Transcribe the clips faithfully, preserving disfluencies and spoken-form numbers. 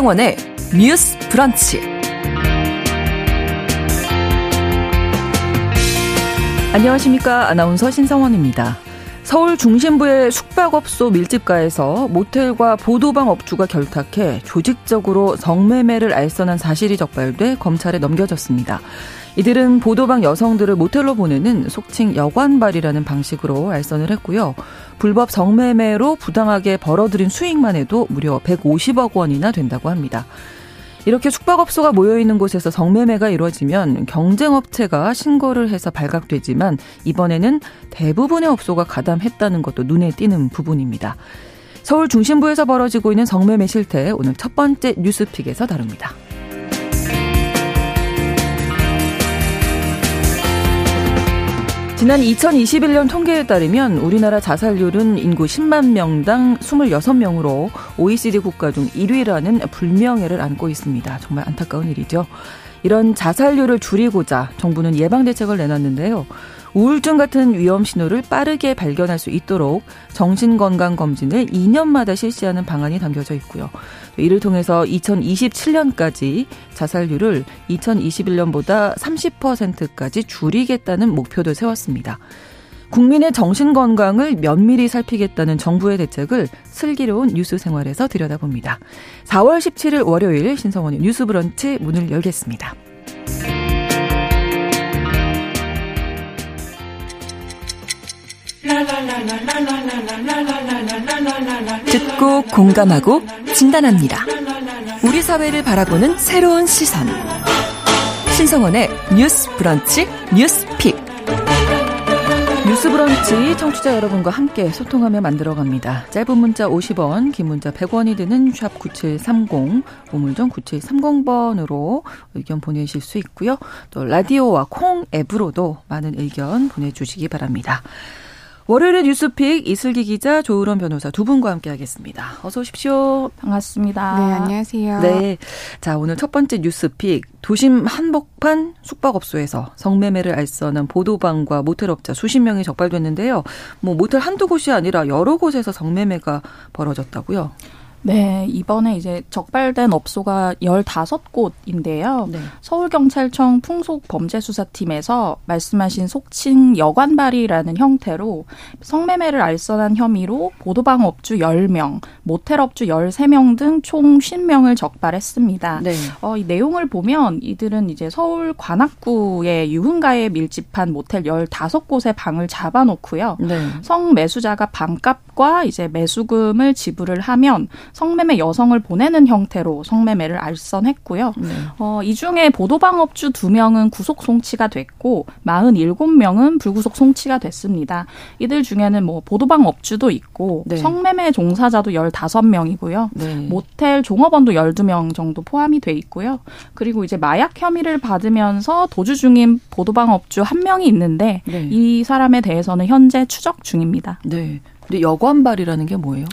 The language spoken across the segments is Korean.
신성원의 뉴스 브런치. 안녕하십니까. 아나운서 신성원입니다. 서울 중심부의 숙박업소 밀집가에서 모텔과 보도방 업주가 결탁해 조직적으로 성매매를 알선한 사실이 적발돼 검찰에 넘겨졌습니다. 이들은 보도방 여성들을 모텔로 보내는 속칭 여관발이라는 방식으로 알선을 했고요. 불법 성매매로 부당하게 벌어들인 수익만 해도 무려 백오십억 원이나 된다고 합니다. 이렇게 숙박업소가 모여있는 곳에서 성매매가 이루어지면 경쟁업체가 신고를 해서 발각되지만 이번에는 대부분의 업소가 가담했다는 것도 눈에 띄는 부분입니다. 서울 중심부에서 벌어지고 있는 성매매 실태, 오늘 첫 번째 뉴스픽에서 다룹니다. 지난 이천이십일 년 통계에 따르면 우리나라 자살률은 인구 십만 명당 이십육 명으로 오이시디 국가 중 일 위라는 불명예를 안고 있습니다. 정말 안타까운 일이죠. 이런 자살률을 줄이고자 정부는 예방대책을 내놨는데요. 우울증 같은 위험 신호를 빠르게 발견할 수 있도록 정신건강검진을 이 년마다 실시하는 방안이 담겨져 있고요. 이를 통해서 이천이십칠 년까지 자살률을 이천이십일 년보다 삼십 퍼센트까지 줄이겠다는 목표도 세웠습니다. 국민의 정신건강을 면밀히 살피겠다는 정부의 대책을 슬기로운 뉴스 생활에서 들여다봅니다. 사월 십칠일 월요일 신성원의 뉴스 브런치 문을 열겠습니다. 듣고 공감하고 진단합니다. 우리 사회를 바라보는 새로운 시선, 신성원의 뉴스 브런치 뉴스픽. 뉴스 브런치 청취자 여러분과 함께 소통하며 만들어갑니다. 짧은 문자 오십 원, 긴 문자 백 원이 드는 샵 구칠삼공, 우물정 구칠삼공 번으로 의견 보내실 수 있고요. 또 라디오와 콩 앱으로도 많은 의견 보내주시기 바랍니다. 월요일의 뉴스픽, 이슬기 기자, 조을원 변호사 두 분과 함께하겠습니다. 어서 오십시오. 반갑습니다. 네, 안녕하세요. 네, 자, 오늘 첫 번째 뉴스픽, 도심 한복판 숙박업소에서 성매매를 알선한 보도방과 모텔업자 수십 명이 적발됐는데요. 뭐 모텔 한두 곳이 아니라 여러 곳에서 성매매가 벌어졌다고요? 네, 이번에 이제 적발된 업소가 열다섯 곳인데요. 네. 서울경찰청 풍속범죄수사팀에서 말씀하신 속칭 여관발이라는 형태로 성매매를 알선한 혐의로 보도방 업주 열 명, 모텔 업주 열세 명 등 총 오십 명을 적발했습니다. 네. 어, 이 내용을 보면 이들은 이제 서울 관악구의 유흥가에 밀집한 모텔 열다섯 곳의 방을 잡아놓고요. 네. 성매수자가 방값과 이제 매수금을 지불을 하면 성매매 여성을 보내는 형태로 성매매를 알선했고요. 네. 어, 이 중에 보도방 업주 두 명은 구속 송치가 됐고 사십칠 명은 불구속 송치가 됐습니다. 이들 중에는 뭐 보도방 업주도 있고 네. 성매매 종사자도 열다섯 명이고요. 네. 모텔 종업원도 열두 명 정도 포함이 돼 있고요. 그리고 이제 마약 혐의를 받으면서 도주 중인 보도방 업주 한 명이 있는데 네. 이 사람에 대해서는 현재 추적 중입니다. 네. 근데 여관발이라는 게 뭐예요?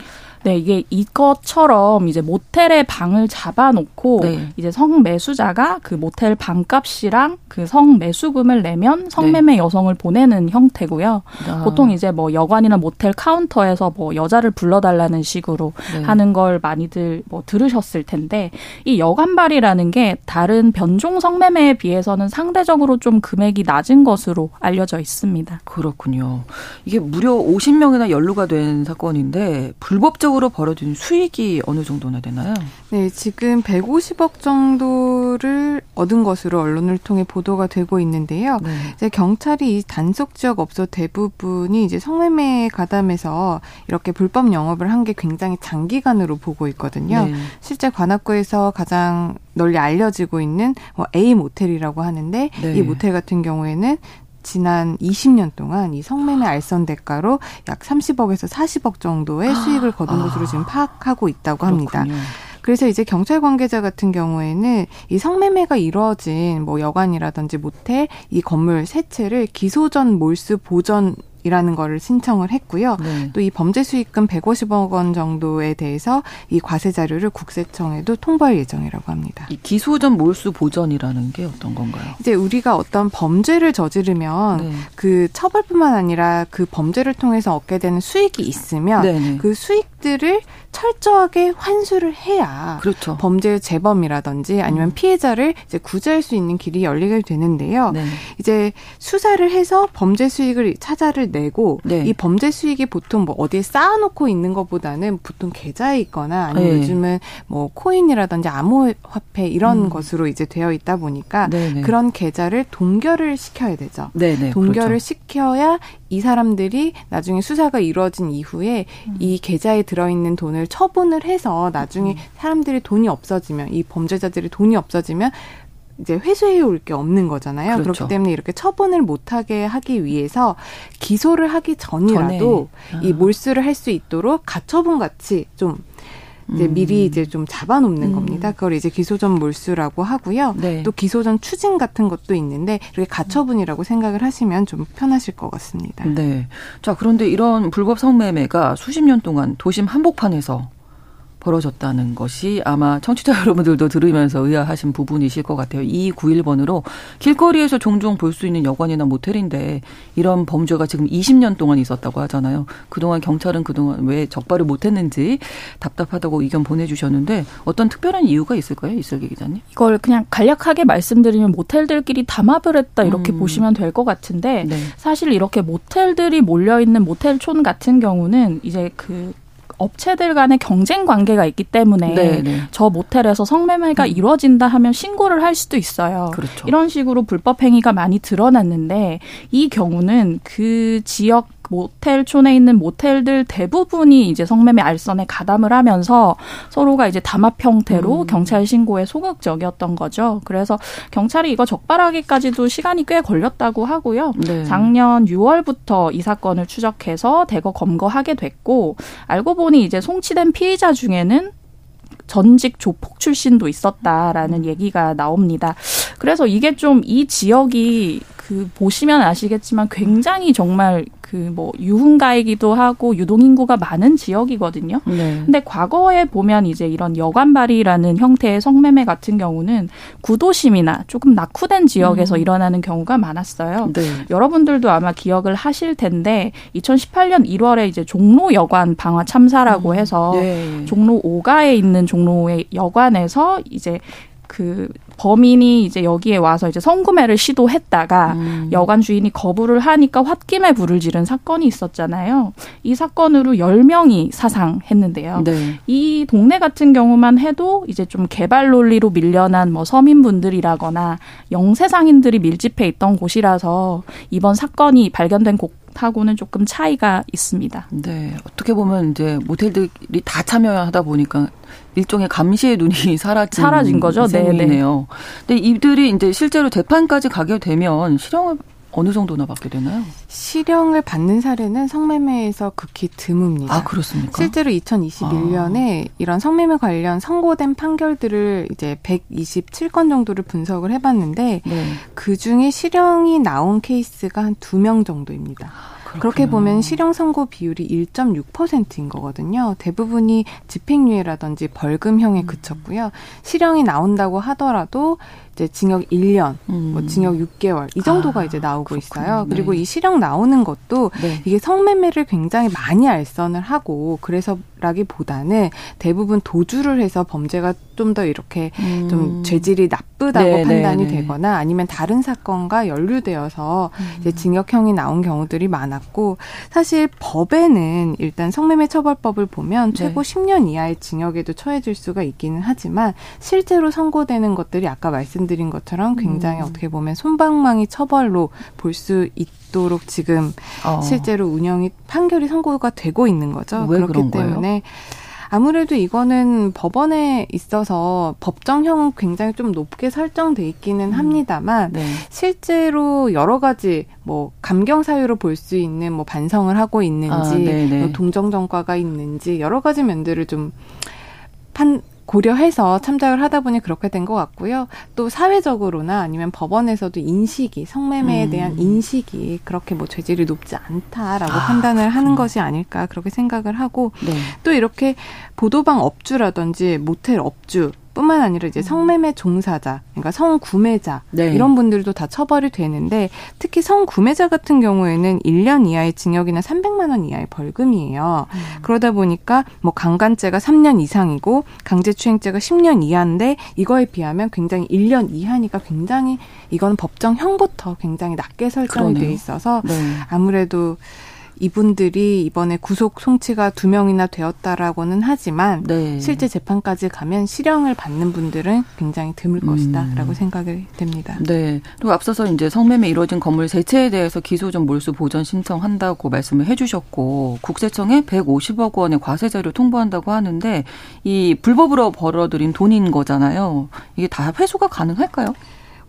네, 이게 이것처럼 이제 모텔에 방을 잡아놓고 네. 이제 성매수자가 그 모텔 방값이랑 그 성매수금을 내면 성매매 네. 여성을 보내는 형태고요. 아. 보통 이제 뭐 여관이나 모텔 카운터에서 뭐 여자를 불러달라는 식으로 네. 하는 걸 많이들 뭐 들으셨을 텐데, 이 여관발이라는 게 다른 변종 성매매에 비해서는 상대적으로 좀 금액이 낮은 것으로 알려져 있습니다. 그렇군요. 이게 무려 오십 명이나 연루가 된 사건인데 불법적 으로 벌어진 수익이 어느 정도나 되나요? 네, 지금 백오십억 정도를 얻은 것으로 언론을 통해 보도가 되고 있는데요. 네. 이제 경찰이 이 단속 지역 업소 대부분이 이제 성매매에 가담해서 이렇게 불법 영업을 한 게 굉장히 장기간으로 보고 있거든요. 네. 실제 관악구에서 가장 널리 알려지고 있는 뭐 A 모텔이라고 하는데 네. 이 모텔 같은 경우에는 지난 이십 년 동안 이 성매매 알선 대가로 약 삼십억에서 사십억 정도의 수익을 거둔 것으로 지금 파악하고 있다고 합니다. 그렇군요. 그래서 이제 경찰 관계자 같은 경우에는 이 성매매가 이루어진 뭐 여관이라든지 모텔, 이 건물 세 채를 기소 전 몰수 보전 이라는 거를 신청을 했고요. 네. 또 이 범죄 수익금 백오십억 원 정도에 대해서 이 과세 자료를 국세청에도 통보할 예정이라고 합니다. 이 기소 전 몰수 보전이라는 게 어떤 건가요? 이제 우리가 어떤 범죄를 저지르면 네. 그 처벌뿐만 아니라 그 범죄를 통해서 얻게 되는 수익이 있으면 네네. 그 수익들을 철저하게 환수를 해야 그렇죠. 범죄의 재범이라든지 아니면 음. 피해자를 이제 구제할 수 있는 길이 열리게 되는데요. 네. 이제 수사를 해서 범죄 수익을 차자를 내고 네. 이 범죄 수익이 보통 뭐 어디에 쌓아놓고 있는 것보다는 보통 계좌에 있거나 아니면 네. 요즘은 뭐 코인이라든지 암호화폐 이런 음. 것으로 이제 되어 있다 보니까 네네. 그런 계좌를 동결을 시켜야 되죠. 네네. 동결을 그렇죠. 시켜야 이 사람들이 나중에 수사가 이루어진 이후에 음. 이 계좌에 들어있는 돈을 처분을 해서 나중에 음. 사람들이 돈이 없어지면 이 범죄자들이 돈이 없어지면 이제 회수해 올 게 없는 거잖아요. 그렇죠. 그렇기 때문에 이렇게 처분을 못하게 하기 위해서 기소를 하기 전이라도 아. 이 몰수를 할 수 있도록 가처분 같이 좀 이제 음. 미리 이제 좀 잡아놓는 음. 겁니다. 그걸 이제 기소전 몰수라고 하고요. 네. 또 기소전 추진 같은 것도 있는데 이렇게 가처분이라고 생각을 하시면 좀 편하실 것 같습니다. 네. 자, 그런데 이런 불법 성매매가 수십 년 동안 도심 한복판에서 벌어졌다는 것이 아마 청취자 여러분들도 들으면서 의아하신 부분이실 것 같아요. 이구일번으로 길거리에서 종종 볼 수 있는 여관이나 모텔인데 이런 범죄가 지금 이십 년 동안 있었다고 하잖아요. 그동안 경찰은 그동안 왜 적발을 못했는지 답답하다고 의견 보내주셨는데 어떤 특별한 이유가 있을까요? 이슬기 기자님. 이걸 그냥 간략하게 말씀드리면 모텔들끼리 담합을 했다 이렇게 음. 보시면 될 것 같은데 네. 사실 이렇게 모텔들이 몰려있는 모텔촌 같은 경우는 이제 그 업체들 간의 경쟁 관계가 있기 때문에 네네. 저 모텔에서 성매매가 음. 이루어진다 하면 신고를 할 수도 있어요. 그렇죠. 이런 식으로 불법 행위가 많이 드러났는데 이 경우는 그 지역 모텔촌에 있는 모텔들 대부분이 이제 성매매 알선에 가담을 하면서 서로가 이제 담합 형태로 음. 경찰 신고에 소극적이었던 거죠. 그래서 경찰이 이거 적발하기까지도 시간이 꽤 걸렸다고 하고요. 네. 작년 유월부터 이 사건을 추적해서 대거 검거하게 됐고 알고 보니 이제 송치된 피의자 중에는 전직 조폭 출신도 있었다라는 얘기가 나옵니다. 그래서 이게 좀 이 지역이 그 보시면 아시겠지만 굉장히 정말 그 뭐 유흥가이기도 하고 유동인구가 많은 지역이거든요. 네. 근데 과거에 보면 이제 이런 여관발이라는 형태의 성매매 같은 경우는 구도심이나 조금 낙후된 지역에서 음. 일어나는 경우가 많았어요. 네. 여러분들도 아마 기억을 하실 텐데 이천십팔년 일월에 이제 종로 여관 방화 참사라고 음. 해서 네. 종로 오가에 있는 종로의 여관에서 이제 그 범인이 이제 여기에 와서 이제 성구매를 시도했다가 음. 여관 주인이 거부를 하니까 홧김에 불을 지른 사건이 있었잖아요. 이 사건으로 열 명이 사상했는데요. 네. 이 동네 같은 경우만 해도 이제 좀 개발 논리로 밀려난 뭐 서민분들이라거나 영세상인들이 밀집해 있던 곳이라서 이번 사건이 발견된 곳 하고는 조금 차이가 있습니다. 네, 어떻게 보면 이제 모텔들이 다 참여하다 보니까 일종의 감시의 눈이 사라진, 사라진 거죠. 셈이네요. 근데 이들이 이제 실제로 재판까지 가게 되면 실형을 어느 정도나 받게 되나요? 실형을 받는 사례는 성매매에서 극히 드뭅니다. 아, 그렇습니까? 실제로 이천이십일년에 아. 이런 성매매 관련 선고된 판결들을 이제 백이십칠 건 정도를 분석을 해봤는데 네. 그중에 실형이 나온 케이스가 한 두 명 정도입니다. 그렇군요. 그렇게 보면 실형 선고 비율이 일 점 육 퍼센트인 거거든요. 대부분이 집행유예라든지 벌금형에 음. 그쳤고요. 실형이 나온다고 하더라도 이제 징역 일 년, 음. 뭐 징역 육 개월 이 정도가 아, 이제 나오고 그렇군요. 있어요. 그리고 네. 이 실형 나오는 것도 네. 이게 성매매를 굉장히 많이 알선을 하고 그래서라기보다는 대부분 도주를 해서 범죄가 좀 더 이렇게 음. 좀 죄질이 나쁘다고 네, 판단이 네, 네. 되거나 아니면 다른 사건과 연루되어서 음. 이제 징역형이 나온 경우들이 많았고 사실 법에는 일단 성매매 처벌법을 보면 최고 네. 십 년 이하의 징역에도 처해질 수가 있기는 하지만 실제로 선고되는 것들이 아까 말씀 드린 것처럼 굉장히 음. 어떻게 보면 솜방망이 처벌로 볼 수 있도록 지금 어. 실제로 운영이 판결이 선고가 되고 있는 거죠. 왜 그렇기 그런 거예요? 때문에 아무래도 이거는 법원에 있어서 법정형은 굉장히 좀 높게 설정돼 있기는 음. 합니다만 네. 실제로 여러 가지 뭐 감경 사유로 볼 수 있는 뭐 반성을 하고 있는지 아, 동정 전과가 있는지 여러 가지 면들을 좀 판 고려해서 참작을 하다 보니 그렇게 된 것 같고요. 또 사회적으로나 아니면 법원에서도 인식이, 성매매에 대한 음. 인식이 그렇게 뭐 죄질이 높지 않다라고 아, 판단을 그렇구나. 하는 것이 아닐까 그렇게 생각을 하고 네. 또 이렇게 보도방 업주라든지 모텔 업주 뿐만 아니라 이제 성매매 종사자, 그러니까 성구매자 네. 이런 분들도 다 처벌이 되는데 특히 성구매자 같은 경우에는 일 년 이하의 징역이나 삼백만 원 이하의 벌금이에요. 음. 그러다 보니까 뭐 강간죄가 삼 년 이상이고 강제추행죄가 십 년 이하인데 이거에 비하면 굉장히 일 년 이하니까 굉장히 이건 법정형부터 굉장히 낮게 설정이 그러네요. 돼 있어서 네. 아무래도 이분들이 이번에 구속 송치가 두 명이나 되었다라고는 하지만 네. 실제 재판까지 가면 실형을 받는 분들은 굉장히 드물 것이다라고 음. 생각이 됩니다. 네. 그리고 앞서서 이제 성매매 이루어진 건물 세채에 대해서 기소 전 몰수 보전 신청한다고 말씀을 해주셨고 국세청에 백오십억 원의 과세자료 통보한다고 하는데 이 불법으로 벌어들인 돈인 거잖아요. 이게 다 회수가 가능할까요?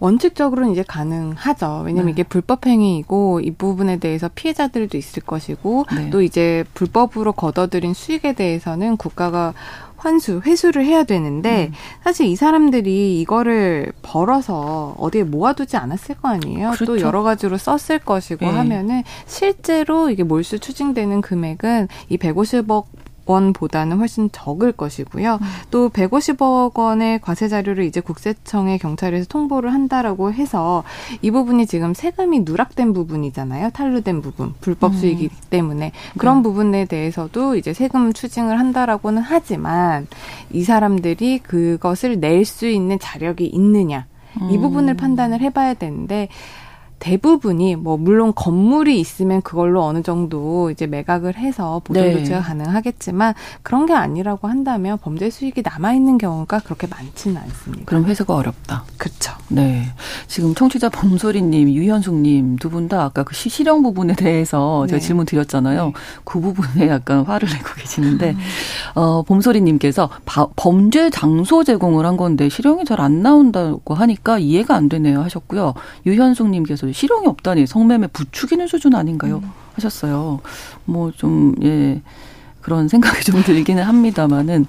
원칙적으로는 이제 가능하죠. 왜냐면 네. 이게 불법 행위이고 이 부분에 대해서 피해자들도 있을 것이고 네. 또 이제 불법으로 거둬들인 수익에 대해서는 국가가 환수, 회수를 해야 되는데 음. 사실 이 사람들이 이거를 벌어서 어디에 모아두지 않았을 거 아니에요. 그렇죠. 또 여러 가지로 썼을 것이고 네. 하면은 실제로 이게 몰수 추징되는 금액은 이 백오십억 원보다는 훨씬 적을 것이고요. 음. 또 백오십억 원의 과세 자료를 이제 국세청에 경찰에서 통보를 한다라고 해서 이 부분이 지금 세금이 누락된 부분이잖아요. 탈루된 부분, 불법 음. 수익이기 때문에 그런 네. 부분에 대해서도 이제 세금 추징을 한다라고는 하지만 이 사람들이 그것을 낼 수 있는 자력이 있느냐 음. 이 부분을 판단을 해봐야 되는데. 대부분이 뭐 물론 건물이 있으면 그걸로 어느 정도 이제 매각을 해서 보존 조치가 네. 가능하겠지만 그런 게 아니라고 한다면 범죄 수익이 남아 있는 경우가 그렇게 많지는 않습니다. 그럼 회수가 어렵다. 그렇죠. 네. 지금 청취자 범소리님, 유현숙님 두 분 다 아까 그 실형 부분에 대해서 제가 네. 질문 드렸잖아요. 네. 그 부분에 약간 화를 내고 계시는데 어, 범소리님께서 바, 범죄 장소 제공을 한 건데 실형이 잘 안 나온다고 하니까 이해가 안 되네요 하셨고요. 유현숙님께서 실형이 없다니 성매매 부추기는 수준 아닌가요? 음. 하셨어요. 뭐 좀 예 그런 생각이 좀 들기는 합니다만은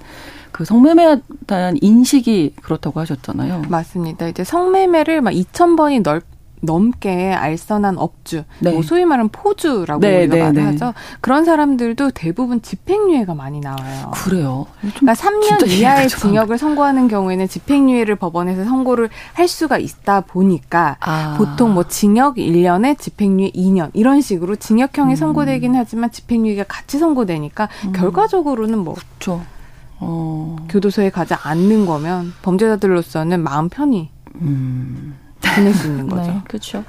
그 성매매에 대한 인식이 그렇다고 하셨잖아요. 맞습니다. 이제 성매매를 막 이천 번이 넓 넘게 알선한 업주, 네. 뭐 소위 말하는 포주라고 네, 우리가 네, 말하죠. 네. 그런 사람들도 대부분 집행유예가 많이 나와요. 그래요? 그러니까 삼 년 이하의 징역을 선고하는 경우에는 집행유예를 법원에서 선고를 할 수가 있다 보니까 아. 보통 뭐 징역 일 년에 집행유예 이 년 이런 식으로 징역형이 음. 선고되긴 하지만 집행유예가 같이 선고되니까 음. 결과적으로는 뭐 그렇죠. 어. 교도소에 가지 않는 거면 범죄자들로서는 마음 편히 음. 지낼 수 있는 거죠. 네, 그렇죠.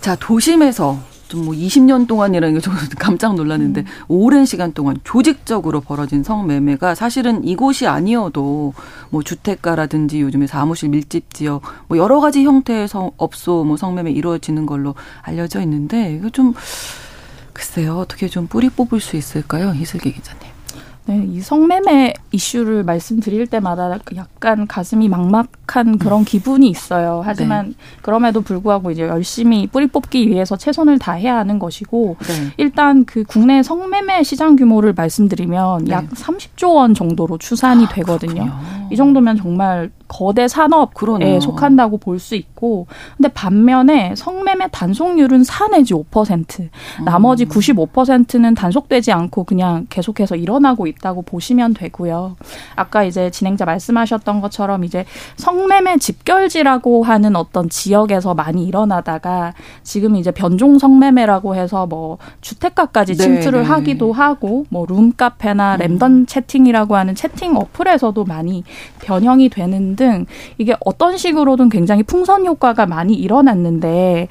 자, 도심에서 좀 뭐 이십 년 동안이라는 게 저는 깜짝 놀랐는데 음. 오랜 시간 동안 조직적으로 벌어진 성매매가 사실은 이곳이 아니어도 뭐 주택가라든지 요즘에 사무실 밀집 지역 뭐 여러 가지 형태의 성, 업소 뭐 성매매 이루어지는 걸로 알려져 있는데 이거 좀 글쎄요 어떻게 좀 뿌리 뽑을 수 있을까요, 이슬기 기자님? 네, 이 성매매 이슈를 말씀드릴 때마다 약간 가슴이 막막한 그런 기분이 있어요. 하지만 네. 그럼에도 불구하고 이제 열심히 뿌리 뽑기 위해서 최선을 다해야 하는 것이고 네. 일단 그 국내 성매매 시장 규모를 말씀드리면 네. 약 삼십조 원 정도로 추산이 아, 되거든요. 그렇군요. 이 정도면 정말 거대 산업에 그러네요. 속한다고 볼 수 있고 근데 반면에 성매매 단속률은 사 내지 오 퍼센트 음. 나머지 구십오 퍼센트는 단속되지 않고 그냥 계속해서 일어나고 있다고 보시면 되고요. 아까 이제 진행자 말씀하셨던 것처럼 이제 성매매 집결지라고 하는 어떤 지역에서 많이 일어나다가 지금 이제 변종 성매매라고 해서 뭐 주택가까지 침투를 네네. 하기도 하고 뭐 룸카페나 음. 랜덤 채팅이라고 하는 채팅 어플에서도 많이 변형이 되는 등 이게 어떤 식으로든 굉장히 풍선 효과가 많이 일어났는데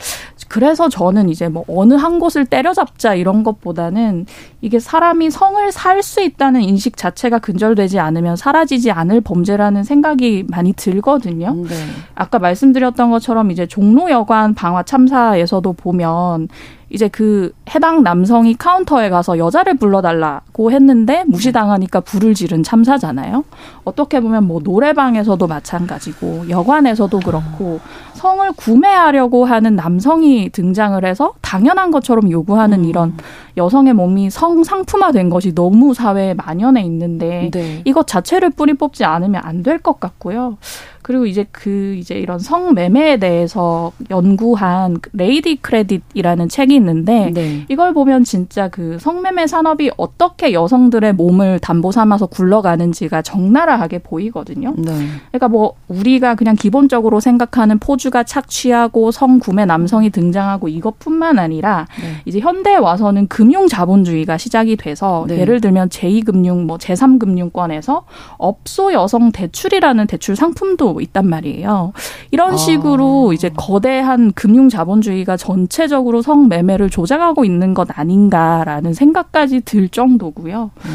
그래서 저는 이제 뭐 어느 한 곳을 때려잡자 이런 것보다는 이게 사람이 성을 살 수 있다는 인식 자체가 근절되지 않으면 사라지지 않을 범죄라는 생각이 많이 들거든요. 네. 아까 말씀드렸던 것처럼 이제 종로 여관 방화 참사에서도 보면 이제 그 해당 남성이 카운터에 가서 여자를 불러달라고 했는데 무시당하니까 불을 지른 참사잖아요. 어떻게 보면 뭐 노래방에서도 마찬가지고 여관에서도 그렇고 성을 구매하려고 하는 남성이 등장을 해서 다 당연한 것처럼 요구하는 음. 이런 여성의 몸이 성상품화된 것이 너무 사회에 만연해 있는데 네. 이것 자체를 뿌리 뽑지 않으면 안 될 것 같고요. 그리고 이제 그 이제 이런 성매매에 대해서 연구한 레이디 크레딧이라는 책이 있는데 네. 이걸 보면 진짜 그 성매매 산업이 어떻게 여성들의 몸을 담보 삼아서 굴러가는지가 적나라하게 보이거든요. 네. 그러니까 뭐 우리가 그냥 기본적으로 생각하는 포주가 착취하고 성구매 남성이 등장하고 이것뿐만 아니라 네. 이제 현대에 와서는 금융 자본주의가 시작이 돼서 네. 예를 들면 제이 금융, 뭐 제삼 금융권에서 업소 여성 대출이라는 대출 상품도 있단 말이에요. 이런 아. 식으로 이제 거대한 금융 자본주의가 전체적으로 성매매를 조작하고 있는 것 아닌가라는 생각까지 들 정도고요. 네.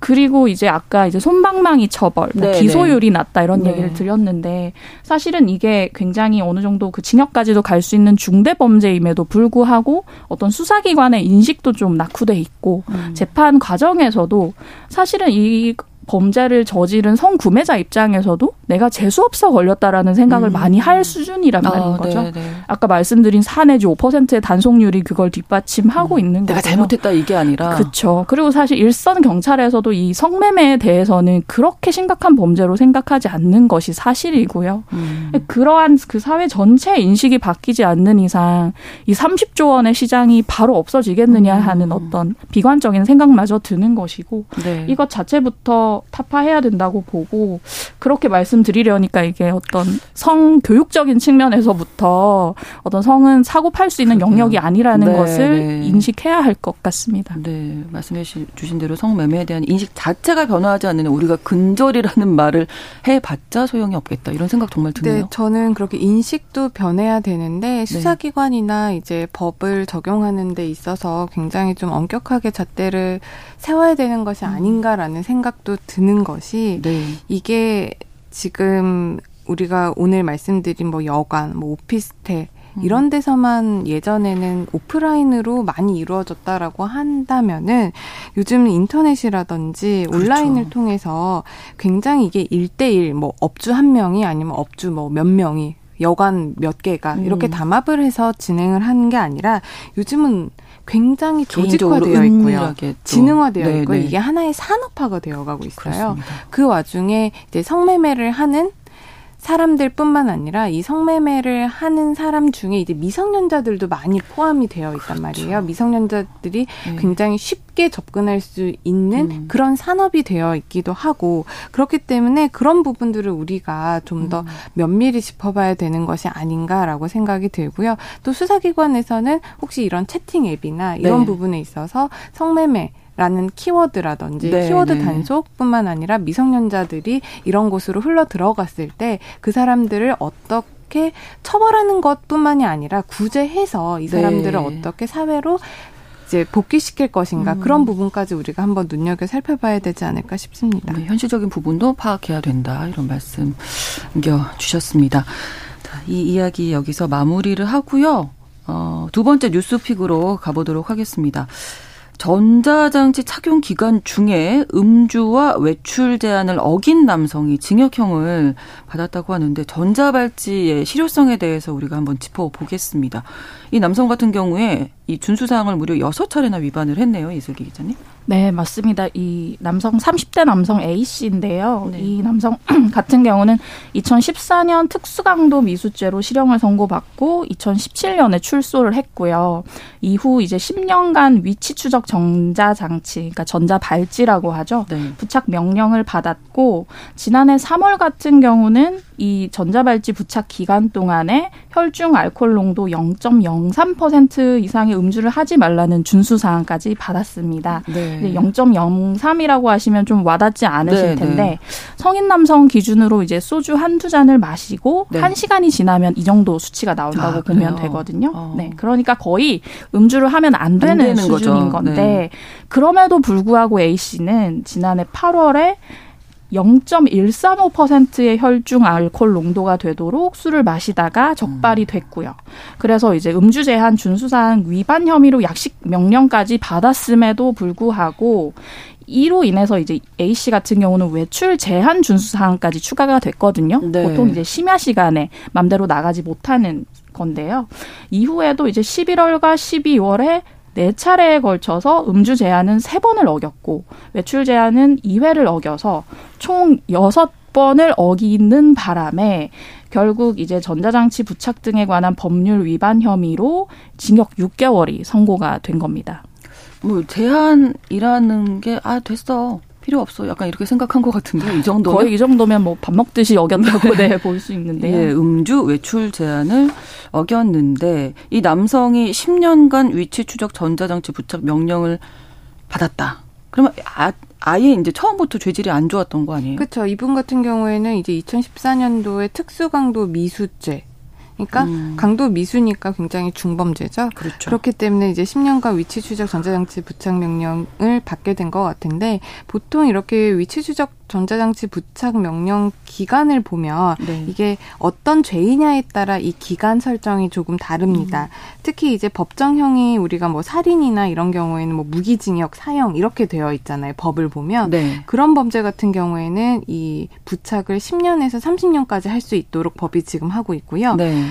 그리고 이제 아까 이제 솜방망이 처벌, 뭐 네, 기소율이 네. 낮다 이런 네. 얘기를 드렸는데 사실은 이게 굉장히 어느 정도 그 징역까지도 갈 수 있는 중대 범죄임에도 불구하고 어떤 수사기관의 인식도 좀 낙후돼 있고 음. 재판 과정에서도 사실은 이 범죄를 저지른 성구매자 입장에서도 내가 재수없어 걸렸다라는 생각을 음. 많이 할 수준이란 아, 말인 거죠. 네네. 아까 말씀드린 사 내지 오 퍼센트의 단속률이 그걸 뒷받침하고 음. 있는 거죠. 내가 거군요. 잘못했다 이게 아니라. 그렇죠. 그리고 사실 일선 경찰에서도 이 성매매에 대해서는 그렇게 심각한 범죄로 생각하지 않는 것이 사실이고요. 음. 그러한 그 사회 전체 인식이 바뀌지 않는 이상 이 삼십조 원의 시장이 바로 없어지겠느냐 하는 음. 어떤 비관적인 생각마저 드는 것이고 네. 이것 자체부터 타파해야 된다고 보고 그렇게 말씀드리려니까 이게 어떤 성교육적인 측면에서부터 어떤 성은 사고 팔 수 있는 영역이 아니라는 네, 것을 네. 인식해야 할 것 같습니다. 네. 말씀해 주신 대로 성매매에 대한 인식 자체가 변화하지 않는 우리가 근절이라는 말을 해봤자 소용이 없겠다. 이런 생각 정말 드네요. 네. 저는 그렇게 인식도 변해야 되는데 수사기관이나 네. 이제 법을 적용하는 데 있어서 굉장히 좀 엄격하게 잣대를 세워야 되는 것이 아닌가라는 생각도 드는 것이 네. 이게 지금 우리가 오늘 말씀드린 뭐 여관, 뭐 오피스텔 음. 이런 데서만 예전에는 오프라인으로 많이 이루어졌다라고 한다면은 요즘 인터넷이라든지 그렇죠. 온라인을 통해서 굉장히 이게 일대일 뭐 업주 한 명이 아니면 업주 뭐 몇 명이 여관 몇 개가 음. 이렇게 담합을 해서 진행을 하는 게 아니라 요즘은 굉장히 조직화되어 있고요. 지능화되어 네네. 있고요. 이게 하나의 산업화가 되어가고 있어요. 그렇습니다. 그 와중에 이제 성매매를 하는 사람들 뿐만 아니라 이 성매매를 하는 사람 중에 이제 미성년자들도 많이 포함이 되어 있단 그렇죠. 말이에요. 미성년자들이 네. 굉장히 쉽게 접근할 수 있는 음. 그런 산업이 되어 있기도 하고 그렇기 때문에 그런 부분들을 우리가 좀 더 음. 면밀히 짚어봐야 되는 것이 아닌가라고 생각이 들고요. 또 수사기관에서는 혹시 이런 채팅 앱이나 이런 네. 부분에 있어서 성매매 라는 키워드라든지 네, 키워드 네. 단속뿐만 아니라 미성년자들이 이런 곳으로 흘러 들어갔을 때 그 사람들을 어떻게 처벌하는 것뿐만이 아니라 구제해서 이 사람들을 네. 어떻게 사회로 이제 복귀시킬 것인가 음. 그런 부분까지 우리가 한번 눈여겨 살펴봐야 되지 않을까 싶습니다. 네, 현실적인 부분도 파악해야 된다 이런 말씀 남겨주셨습니다. 이 이야기 여기서 마무리를 하고요. 어, 두 번째 뉴스픽으로 가보도록 하겠습니다. 전자장치 착용 기간 중에 음주와 외출 제한을 어긴 남성이 징역형을 받았다고 하는데 전자발찌의 실효성에 대해서 우리가 한번 짚어보겠습니다. 이 남성 같은 경우에 이 준수사항을 무려 여섯 차례나 위반을 했네요. 이슬기 기자님. 네, 맞습니다. 이 남성, 삼십 대 남성 A씨인데요. 네. 이 남성 같은 경우는 이천십사년 특수강도 미수죄로 실형을 선고받고 이천십칠년에 출소를 했고요. 이후 이제 십 년간 위치추적 전자장치, 그러니까 전자발찌라고 하죠. 네. 부착 명령을 받았고 지난해 삼월 같은 경우는 이 전자발찌 부착 기간 동안에 혈중 알코올 농도 영점영삼 퍼센트 이상의 음주를 하지 말라는 준수사항까지 받았습니다. 네. 근데 영점영삼이라고 하시면 좀 와닿지 않으실 네, 텐데 네. 성인 남성 기준으로 이제 소주 한두 잔을 마시고 네. 한 시간이 지나면 이 정도 수치가 나온다고 아, 보면 그래요? 되거든요. 어. 네, 그러니까 거의 음주를 하면 안 되는, 안 되는 수준인 거죠. 건데 네. 그럼에도 불구하고 A씨는 지난해 팔월에 영점일삼오 퍼센트의 혈중 알코올 농도가 되도록 술을 마시다가 적발이 됐고요. 그래서 이제 음주 제한 준수사항 위반 혐의로 약식 명령까지 받았음에도 불구하고 이로 인해서 이제 A 씨 같은 경우는 외출 제한 준수 사항까지 추가가 됐거든요. 네. 보통 이제 심야 시간에 맘대로 나가지 못하는 건데요. 이후에도 이제 십일월과 십이월에 네 차례에 걸쳐서 음주 제한은 세 번을 어겼고 외출 제한은 두 회를 어겨서 총 여섯 번을 어기는 바람에 결국 이제 전자장치 부착 등에 관한 법률 위반 혐의로 징역 육 개월이 선고가 된 겁니다. 뭐 제한이라는 게 아 됐어 필요 없어 약간 이렇게 생각한 것 같은데 이 정도면 거의 이 정도면 뭐 밥 먹듯이 어겼다고 네, 볼 수 있는데 예, 음주 외출 제한을 어겼는데 이 남성이 십 년간 위치 추적 전자장치 부착 명령을 받았다. 그러면 아, 아예 이제 처음부터 죄질이 안 좋았던 거 아니에요? 그렇죠. 이분 같은 경우에는 이제 이천십사 년도에 특수강도 미수죄. 그러니까 음. 강도 미수니까 굉장히 중범죄죠. 그렇죠. 그렇기 때문에 이제 십 년간 위치 추적 전자장치 부착 명령을 받게 된 것 같은데 보통 이렇게 위치 추적 전자장치 부착 명령 기간을 보면 네. 이게 어떤 죄이냐에 따라 이 기간 설정이 조금 다릅니다. 음. 특히 이제 법정형이 우리가 뭐 살인이나 이런 경우에는 뭐 무기징역, 사형 이렇게 되어 있잖아요. 법을 보면 네. 그런 범죄 같은 경우에는 이 부착을 십 년에서 삼십 년까지 할 수 있도록 법이 지금 하고 있고요. 네.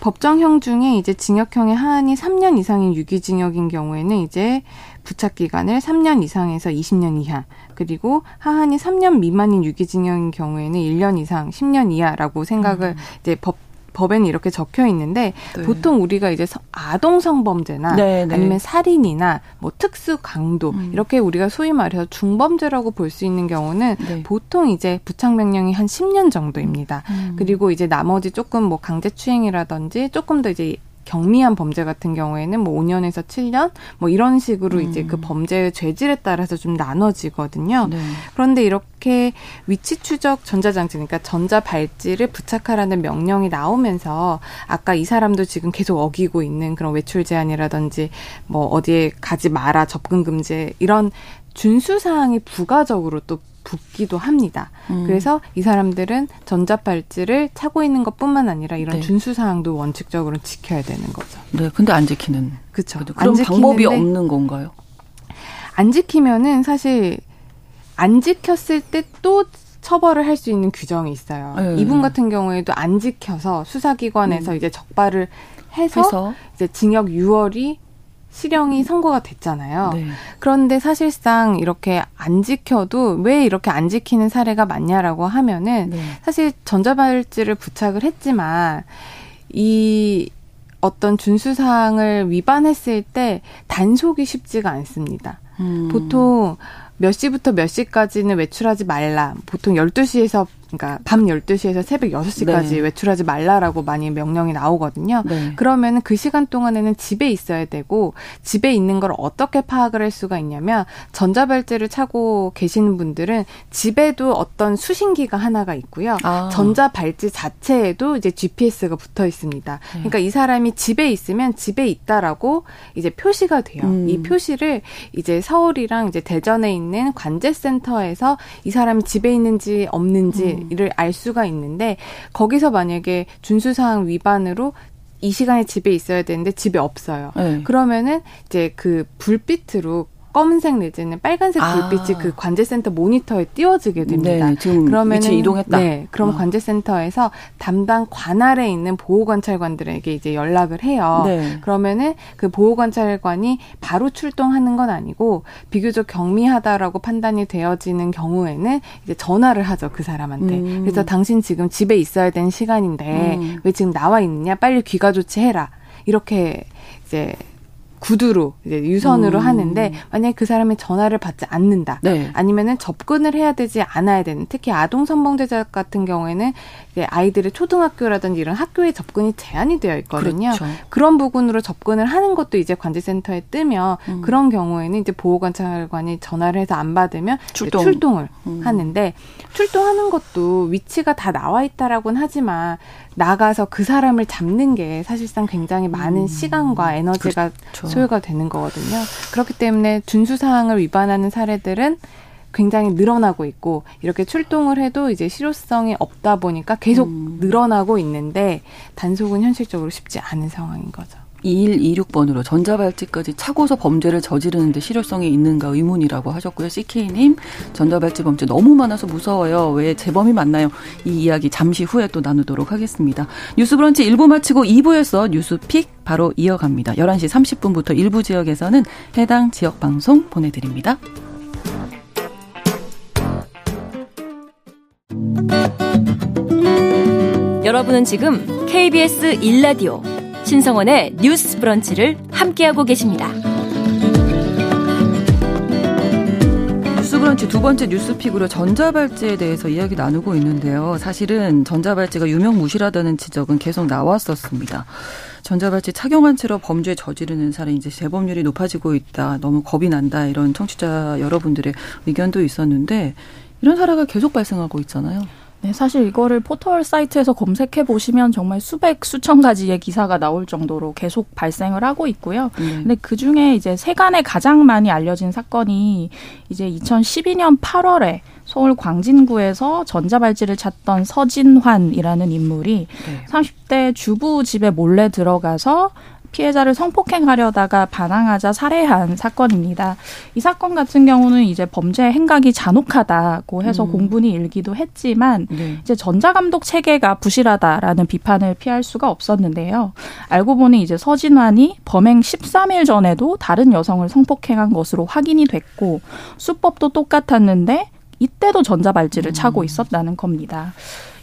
법정형 중에 이제 징역형의 하한이 삼 년 이상인 유기징역인 경우에는 이제 부착 기간을 삼 년 이상에서 이십 년 이하, 그리고 하한이 삼 년 미만인 유기징역인 경우에는 일 년 이상, 십 년 이하라고 생각을 음. 이제 법 법에는 이렇게 적혀 있는데 네. 보통 우리가 이제 아동 성범죄나 네, 네. 아니면 살인이나 뭐 특수 강도 음. 이렇게 우리가 소위 말해서 중범죄라고 볼 수 있는 경우는 네. 보통 이제 부착 명령이 한 십 년 정도입니다. 음. 그리고 이제 나머지 조금 뭐 강제 추행이라든지 조금 더 이제 경미한 범죄 같은 경우에는 뭐 오 년에서 칠 년 뭐 이런 식으로 음. 이제 그 범죄의 죄질에 따라서 좀 나눠지거든요. 네. 그런데 이렇게 위치 추적 전자장치, 그러니까 전자 발찌를 부착하라는 명령이 나오면서 아까 이 사람도 지금 계속 어기고 있는 그런 외출 제한이라든지 뭐 어디에 가지 마라, 접근 금지 이런 준수 사항이 부가적으로 또 붙기도 합니다. 음. 그래서 이 사람들은 전자발찌를 차고 있는 것뿐만 아니라 이런 네. 준수사항도 원칙적으로 지켜야 되는 거죠. 네, 근데 안 지키는. 그렇죠. 그런 방법이 없는 건가요? 안 지키면은 사실 안 지켰을 때 또 처벌을 할 수 있는 규정이 있어요. 네. 이분 같은 경우에도 안 지켜서 수사기관에서 음. 이제 적발을 해서, 해서 이제 징역 육 월이 실형이 선고가 됐잖아요. 네. 그런데 사실상 이렇게 안 지켜도 왜 이렇게 안 지키는 사례가 많냐라고 하면은 네. 사실 전자발찌를 부착을 했지만 이 어떤 준수사항을 위반했을 때 단속이 쉽지가 않습니다. 음. 보통 몇 시부터 몇 시까지는 외출하지 말라. 보통 열두 시에서 그러니까 밤 열두 시에서 새벽 여섯 시까지 네. 외출하지 말라라고 많이 명령이 나오거든요. 네. 그러면 그 시간 동안에는 집에 있어야 되고 집에 있는 걸 어떻게 파악을 할 수가 있냐면 전자발찌를 차고 계시는 분들은 집에도 어떤 수신기가 하나가 있고요. 아. 전자발찌 자체에도 이제 지피에스가 붙어 있습니다. 네. 그러니까 이 사람이 집에 있으면 집에 있다라고 이제 표시가 돼요. 음. 이 표시를 이제 서울이랑 이제 대전에 있는 관제센터에서 이 사람이 집에 있는지 없는지 음. 이를 알 수가 있는데 거기서 만약에 준수사항 위반으로 이 시간에 집에 있어야 되는데 집에 없어요. 네. 그러면은 이제 그 불빛으로 검은색 내지는 빨간색 불빛이 아. 그 관제센터 모니터에 띄워지게 됩니다. 네, 지금 그러면은, 위치 이동했다. 네, 그럼 어. 관제센터에서 담당 관할에 있는 보호관찰관들에게 이제 연락을 해요. 네. 그러면은 그 보호관찰관이 바로 출동하는 건 아니고 비교적 경미하다라고 판단이 되어지는 경우에는 이제 전화를 하죠 그 사람한테. 음. 그래서 당신 지금 집에 있어야 되는 시간인데 음. 왜 지금 나와 있느냐? 빨리 귀가 조치해라. 이렇게 이제. 구두로 이제 유선으로 음. 하는데 만약에 그 사람이 전화를 받지 않는다. 네. 아니면은 접근을 해야 되지 않아야 되는 특히 아동 성범죄자 같은 경우에는 이제 아이들의 초등학교라든지 이런 학교에 접근이 제한이 되어 있거든요. 그렇죠. 그런 부분으로 접근을 하는 것도 이제 관제센터에 뜨면 음. 그런 경우에는 이제 보호관찰관이 전화를 해서 안 받으면 출동. 출동을 음. 하는데 출동하는 것도 위치가 다 나와 있다라고는 하지만 나가서 그 사람을 잡는 게 사실상 굉장히 많은 음. 시간과 에너지가 그렇죠. 소요가 되는 거거든요. 그렇기 때문에 준수사항을 위반하는 사례들은 굉장히 늘어나고 있고 이렇게 출동을 해도 이제 실효성이 없다 보니까 계속 음. 늘어나고 있는데 단속은 현실적으로 쉽지 않은 상황인 거죠. 이일이육 번으로 전자발찌까지 차고서 범죄를 저지르는데 실효성이 있는가 의문이라고 하셨고요. 씨케이님 전자발찌 범죄 너무 많아서 무서워요. 왜 재범이 많나요? 이 이야기 잠시 후에 또 나누도록 하겠습니다. 뉴스브런치 일 부 마치고 이 부에서 뉴스픽 바로 이어갑니다. 열한 시 삼십 분부터 일부 지역에서는 해당 지역 방송 보내드립니다. 여러분은 지금 케이비에스 일 라디오 신성원의 뉴스 브런치를 함께하고 계십니다. 뉴스 브런치 두 번째 뉴스픽으로 전자발찌에 대해서 이야기 나누고 있는데요. 사실은 전자발찌가 유명무실하다는 지적은 계속 나왔었습니다. 전자발찌 착용한 채로 범죄 저지르는 사례 이제 재범률이 높아지고 있다. 너무 겁이 난다. 이런 청취자 여러분들의 의견도 있었는데 이런 사례가 계속 발생하고 있잖아요. 네, 사실 이거를 포털 사이트에서 검색해 보시면 정말 수백, 수천 가지의 기사가 나올 정도로 계속 발생을 하고 있고요. 네. 근데 그 중에 이제 세간에 가장 많이 알려진 사건이 이제 이천십이 년 팔월에 서울 광진구에서 전자발찌를 찾던 서진환이라는 인물이 네. 삼십 대 주부 집에 몰래 들어가서 피해자를 성폭행하려다가 반항하자 살해한 사건입니다. 이 사건 같은 경우는 이제 범죄 행각이 잔혹하다고 해서 음. 공분이 일기도 했지만 네. 이제 전자감독 체계가 부실하다라는 비판을 피할 수가 없었는데요. 알고 보니 이제 서진환이 범행 십삼 일 전에도 다른 여성을 성폭행한 것으로 확인이 됐고 수법도 똑같았는데 이때도 전자발찌를 차고 있었다는 겁니다.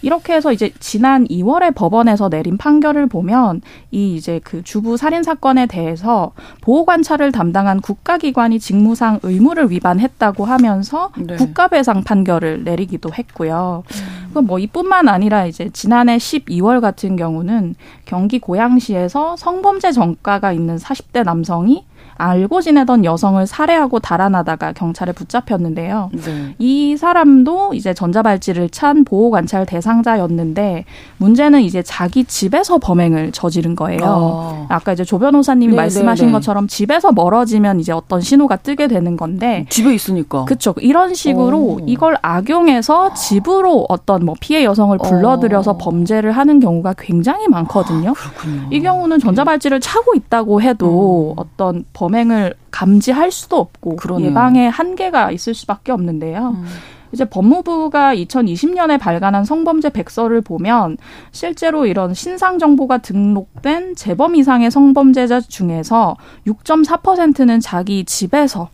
이렇게 해서 이제 지난 이월에 법원에서 내린 판결을 보면 이 이제 그 주부 살인 사건에 대해서 보호 관찰을 담당한 국가기관이 직무상 의무를 위반했다고 하면서 네. 국가배상 판결을 내리기도 했고요. 음. 그럼 뭐 이뿐만 아니라 이제 지난해 십이월 같은 경우는 경기 고양시에서 성범죄 전과가 있는 사십 대 남성이 알고 지내던 여성을 살해하고 달아나다가 경찰에 붙잡혔는데요. 네. 이 사람도 이제 전자발찌를 찬 보호 관찰 대상자였는데 문제는 이제 자기 집에서 범행을 저지른 거예요. 어. 아까 이제 조 변호사님이 네, 말씀하신 네, 네. 것처럼 집에서 멀어지면 이제 어떤 신호가 뜨게 되는 건데 집에 있으니까 그렇죠. 이런 식으로 오. 이걸 악용해서 집으로 어떤 뭐 피해 여성을 불러들여서 오. 범죄를 하는 경우가 굉장히 많거든요. 아, 이 경우는 전자발찌를 차고 있다고 해도 음. 어떤 범 범행을 감지할 수도 없고 그러네요. 예방의 한계가 있을 수밖에 없는데요. 음. 이제 법무부가 이천이십 년에 발간한 성범죄 백서를 보면 실제로 이런 신상 정보가 등록된 재범 이상의 성범죄자 중에서 육 점 사 퍼센트는 자기 집에서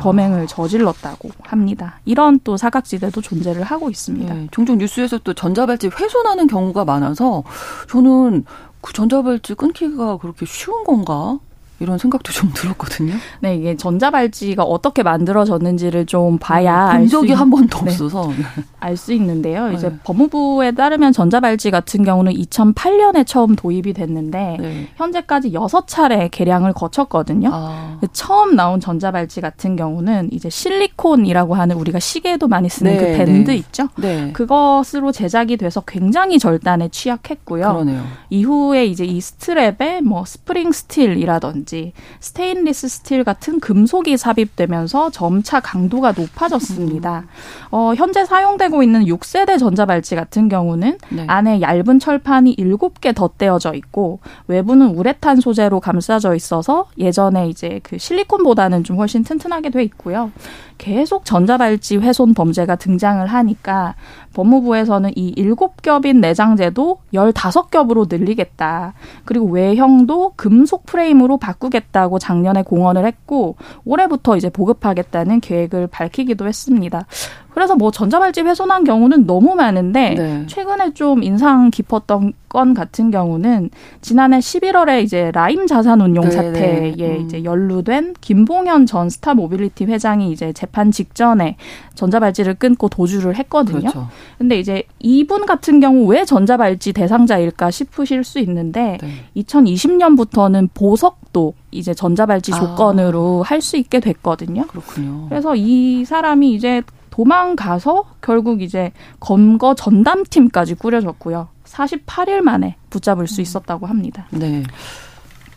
범행을 저질렀다고 합니다. 이런 또 사각지대도 존재를 하고 있습니다. 네, 종종 뉴스에서 또 전자발찌 훼손하는 경우가 많아서 저는 그 전자발찌 끊기가 그렇게 쉬운 건가? 이런 생각도 좀 들었거든요. 네, 이게 전자발찌가 어떻게 만들어졌는지를 좀 봐야 본 적이 한 번도 없어서 네, 알 수 있는데요. 네. 이제 법무부에 따르면 전자발찌 같은 경우는 이천팔 년에 처음 도입이 됐는데 네. 현재까지 여섯 차례 개량을 거쳤거든요. 아. 처음 나온 전자발찌 같은 경우는 이제 실리콘이라고 하는 우리가 시계에도 많이 쓰는 네, 그 밴드 네. 있죠. 네. 그것으로 제작이 돼서 굉장히 절단에 취약했고요. 그러네요. 이후에 이제 이 스트랩에 뭐 스프링 스틸이라든지 스테인리스 스틸 같은 금속이 삽입되면서 점차 강도가 높아졌습니다. 어, 현재 사용되고 있는 육 세대 전자발찌 같은 경우는 네. 안에 얇은 철판이 일곱 개 덧대어져 있고 외부는 우레탄 소재로 감싸져 있어서 예전에 이제 그 실리콘보다는 좀 훨씬 튼튼하게 돼 있고요. 계속 전자발찌 훼손 범죄가 등장을 하니까 법무부에서는 이 일곱 겹인 내장재도 열다섯 겹으로 늘리겠다. 그리고 외형도 금속 프레임으로 바꾸겠다고 작년에 공언을 했고 올해부터 이제 보급하겠다는 계획을 밝히기도 했습니다. 그래서 뭐 전자발찌 훼손한 경우는 너무 많은데 네. 최근에 좀 인상 깊었던 건 같은 경우는 지난해 십일월에 이제 라임 자산운용 사태에 음. 이제 연루된 김봉현 전 스타 모빌리티 회장이 이제 재판 직전에 전자발찌를 끊고 도주를 했거든요. 그렇죠. 근데 이제 이분 같은 경우 왜 전자발찌 대상자일까 싶으실 수 있는데 네. 이천이십 년부터는 보석도 이제 전자발찌 아. 조건으로 할 수 있게 됐거든요. 그렇군요. 그래서 이 사람이 이제 도망가서 결국 이제 검거 전담팀까지 꾸려졌고요. 사십팔 일 만에 붙잡을 수 있었다고 합니다. 네.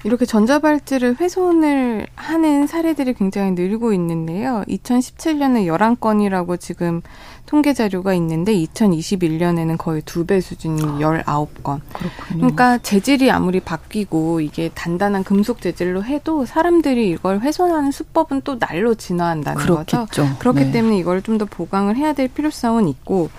이렇게 전자발찌를 훼손을 하는 사례들이 굉장히 늘고 있는데요. 이천십칠 년에 열한 건이라고 지금 통계 자료가 있는데 이천이십일 년에는 거의 두 배 수준인 열아홉 건. 그렇군요. 그러니까 재질이 아무리 바뀌고 이게 단단한 금속 재질로 해도 사람들이 이걸 훼손하는 수법은 또 날로 진화한다는 그렇겠죠. 거죠. 그렇기 네. 때문에 이걸 좀 더 보강을 해야 될 필요성은 있고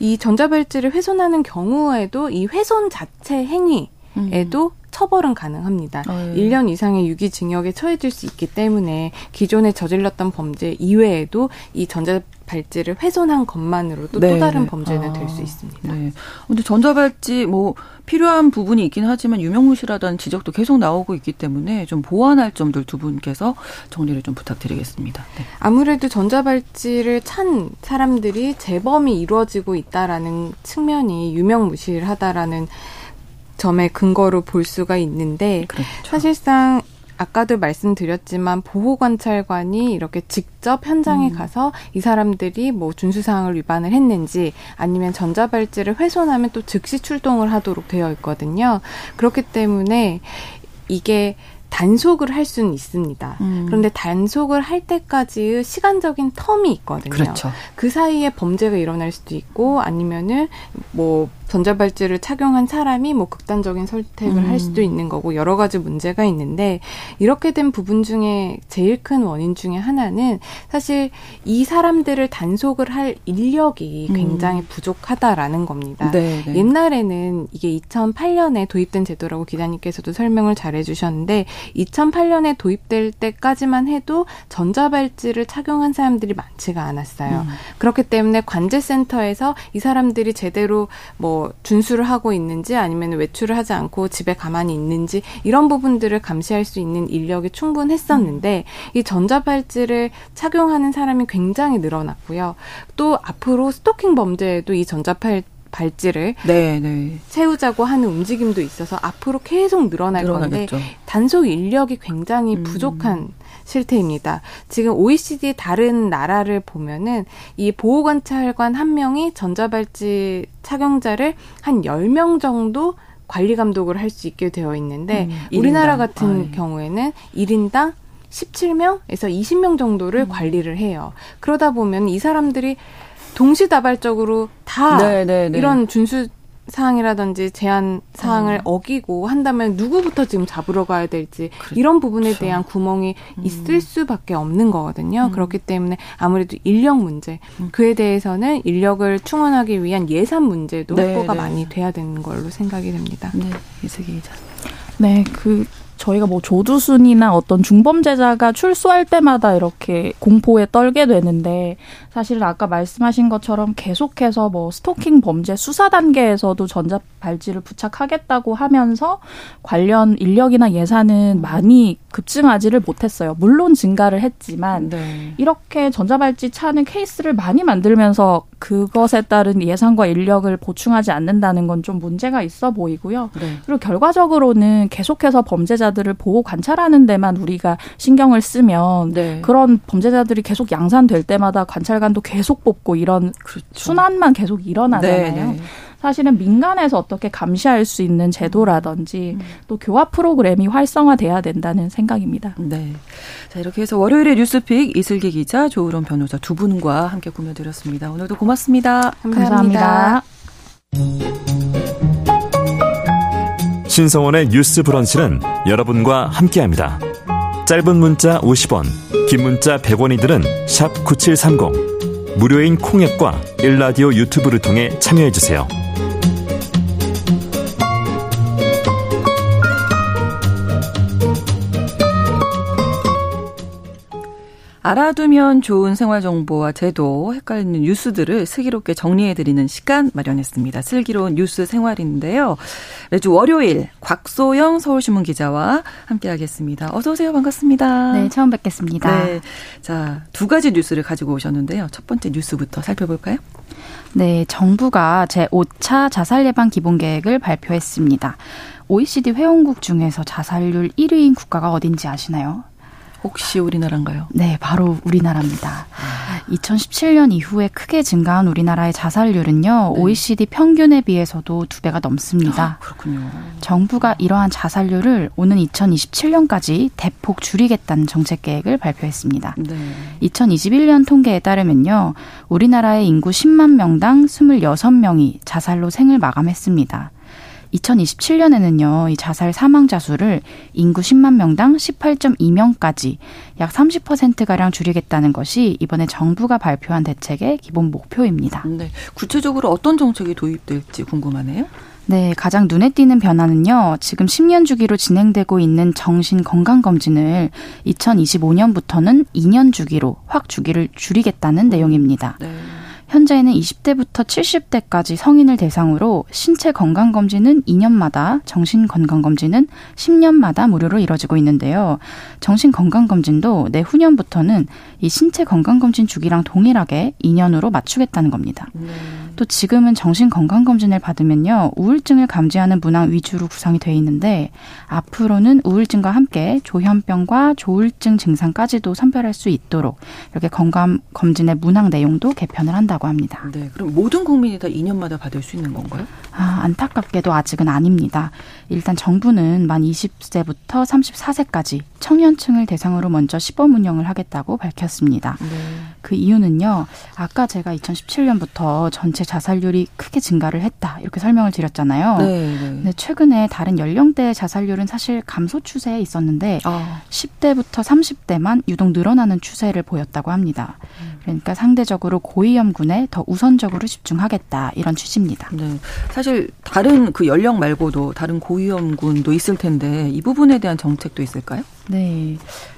이 전자발찌를 훼손하는 경우에도 이 훼손 자체 행위에도 음. 처벌은 가능합니다. 어이. 일 년 이상의 유기징역에 처해질 수 있기 때문에 기존에 저질렀던 범죄 이외에도 이 전자발찌를 훼손한 것만으로도 네. 또 다른 범죄는 아. 될 수 있습니다. 그런데 네. 전자발찌 뭐 필요한 부분이 있긴 하지만 유명무실하다는 지적도 계속 나오고 있기 때문에 좀 보완할 점들 두 분께서 정리를 좀 부탁드리겠습니다. 네. 아무래도 전자발찌를 찬 사람들이 재범이 이루어지고 있다라는 측면이 유명무실하다라는 점의 근거로 볼 수가 있는데 그렇죠. 사실상 아까도 말씀드렸지만 보호관찰관이 이렇게 직접 현장에 음. 가서 이 사람들이 뭐 준수사항을 위반을 했는지 아니면 전자발찌를 훼손하면 또 즉시 출동을 하도록 되어 있거든요. 그렇기 때문에 이게 단속을 할 수는 있습니다. 음. 그런데 단속을 할 때까지의 시간적인 텀이 있거든요. 그렇죠. 그 사이에 범죄가 일어날 수도 있고 아니면은 뭐 전자발찌를 착용한 사람이 뭐 극단적인 선택을 음. 할 수도 있는 거고 여러 가지 문제가 있는데 이렇게 된 부분 중에 제일 큰 원인 중에 하나는 사실 이 사람들을 단속을 할 인력이 굉장히 음. 부족하다라는 겁니다. 네네. 옛날에는 이게 이천팔 년에 도입된 제도라고 기자님께서도 설명을 잘 해주셨는데 이천팔 년에 도입될 때까지만 해도 전자발찌를 착용한 사람들이 많지가 않았어요. 음. 그렇기 때문에 관제센터에서 이 사람들이 제대로 뭐 준수를 하고 있는지 아니면 외출을 하지 않고 집에 가만히 있는지 이런 부분들을 감시할 수 있는 인력이 충분했었는데 이 전자발찌를 착용하는 사람이 굉장히 늘어났고요. 또 앞으로 스토킹 범죄에도 이 전자발찌 발찌를 네네. 채우자고 하는 움직임도 있어서 앞으로 계속 늘어날 늘어나겠죠. 건데 단속 인력이 굉장히 음. 부족한 실태입니다. 지금 오이시디 다른 나라를 보면은 이 보호관찰관 한 명이 전자발찌 착용자를 한 열 명 정도 관리 감독을 할 수 있게 되어 있는데 음. 우리나라 일인당. 같은 아이. 경우에는 일 인당 십칠 명에서 이십 명 정도를 음. 관리를 해요. 그러다 보면 이 사람들이 동시다발적으로 다 네네네. 이런 준수 사항이라든지 제한 사항을 음. 어기고 한다면 누구부터 지금 잡으러 가야 될지 그렇죠. 이런 부분에 대한 구멍이 음. 있을 수밖에 없는 거거든요. 음. 그렇기 때문에 아무래도 인력 문제 음. 그에 대해서는 인력을 충원하기 위한 예산 문제도 네네. 확보가 많이 돼야 되는 걸로 생각이 됩니다. 네, 이슬기 기자. 네, 그 저희가 뭐 조두순이나 어떤 중범죄자가 출소할 때마다 이렇게 공포에 떨게 되는데 사실 아까 말씀하신 것처럼 계속해서 뭐 스토킹 범죄 수사 단계에서도 전자발찌를 부착하겠다고 하면서 관련 인력이나 예산은 많이 급증하지를 못했어요. 물론 증가를 했지만 네. 이렇게 전자발찌 차는 케이스를 많이 만들면서 그것에 따른 예산과 인력을 보충하지 않는다는 건 좀 문제가 있어 보이고요. 네. 그리고 결과적으로는 계속해서 범죄자들을 보호 관찰하는 데만 우리가 신경을 쓰면 네. 그런 범죄자들이 계속 양산될 때마다 관찰관도 계속 뽑고 이런 그렇죠. 순환만 계속 일어나잖아요. 네, 네. 사실은 민간에서 어떻게 감시할 수 있는 제도라든지 또 교화 프로그램이 활성화돼야 된다는 생각입니다. 네. 자, 이렇게 해서 월요일의 뉴스픽 이슬기 기자, 조을원 변호사 두 분과 함께 꾸며드렸습니다. 오늘도 고맙습니다. 감사합니다. 감사합니다. 신성원의 뉴스 브런치는 여러분과 함께합니다. 짧은 문자 오십 원, 긴 문자 백 원이들은 샵 구칠삼공, 무료인 콩앱과 일라디오 유튜브를 통해 참여해주세요. 알아두면 좋은 생활정보와 제도, 헷갈리는 뉴스들을 슬기롭게 정리해드리는 시간 마련했습니다. 슬기로운 뉴스 생활인데요. 매주 월요일 곽소영 서울신문 기자와 함께하겠습니다. 어서 오세요. 반갑습니다. 네. 처음 뵙겠습니다. 네, 자, 두 가지 뉴스를 가지고 오셨는데요. 첫 번째 뉴스부터 살펴볼까요? 네. 정부가 제오 차 자살 예방 기본 계획을 발표했습니다. 오이시디 회원국 중에서 자살률 일 위인 국가가 어딘지 아시나요? 혹시 우리나라인가요? 네, 바로 우리나라입니다. 이천십칠 년 이후에 크게 증가한 우리나라의 자살률은요. 네. 오이시디 평균에 비해서도 두 배가 넘습니다. 아, 그렇군요. 정부가 이러한 자살률을 오는 이천이십칠 년까지 대폭 줄이겠다는 정책 계획을 발표했습니다. 네. 이천이십일 년 통계에 따르면요. 우리나라의 인구 십만 명당 이십육 명이 자살로 생을 마감했습니다. 이천이십칠 년에는요. 이 자살 사망자 수를 인구 십만 명당 십팔 점 이 명까지 약 삼십 퍼센트가량 줄이겠다는 것이 이번에 정부가 발표한 대책의 기본 목표입니다. 네, 구체적으로 어떤 정책이 도입될지 궁금하네요. 네, 가장 눈에 띄는 변화는요. 지금 십 년 주기로 진행되고 있는 정신건강검진을 이천이십오 년부터는 이 년 주기로 확 주기를 줄이겠다는 내용입니다. 네. 현재는 이십 대부터 칠십 대까지 성인을 대상으로 신체 건강검진은 이 년마다, 정신건강검진은 십 년마다 무료로 이뤄지고 있는데요. 정신건강검진도 내후년부터는 이 신체 건강검진 주기랑 동일하게 이 년으로 맞추겠다는 겁니다. 음. 또 지금은 정신건강검진을 받으면요. 우울증을 감지하는 문항 위주로 구성이 되어 있는데 앞으로는 우울증과 함께 조현병과 조울증 증상까지도 선별할 수 있도록 이렇게 건강검진의 문항 내용도 개편을 한다고 합니다. 네, 그럼 모든 국민이 다 이 년마다 받을 수 있는 건가요? 아, 안타깝게도 아직은 아닙니다. 일단 정부는 만 이십 세부터 삼십사 세까지 청년층을 대상으로 먼저 시범 운영을 하겠다고 밝혔습니다. 네. 그 이유는요. 아까 제가 이천십칠 년부터 전체 자살률이 크게 증가를 했다 이렇게 설명을 드렸잖아요. 네, 네. 근데 최근에 다른 연령대의 자살률은 사실 감소 추세에 있었는데 아. 십 대부터 삼십 대만 유독 늘어나는 추세를 보였다고 합니다. 그러니까 상대적으로 고위험군에 더 우선적으로 집중하겠다 이런 취지입니다. 네, 사실 다른 그 연령 말고도 다른 고위험군도 있을 텐데 이 부분에 대한 정책도 있을까요? 네.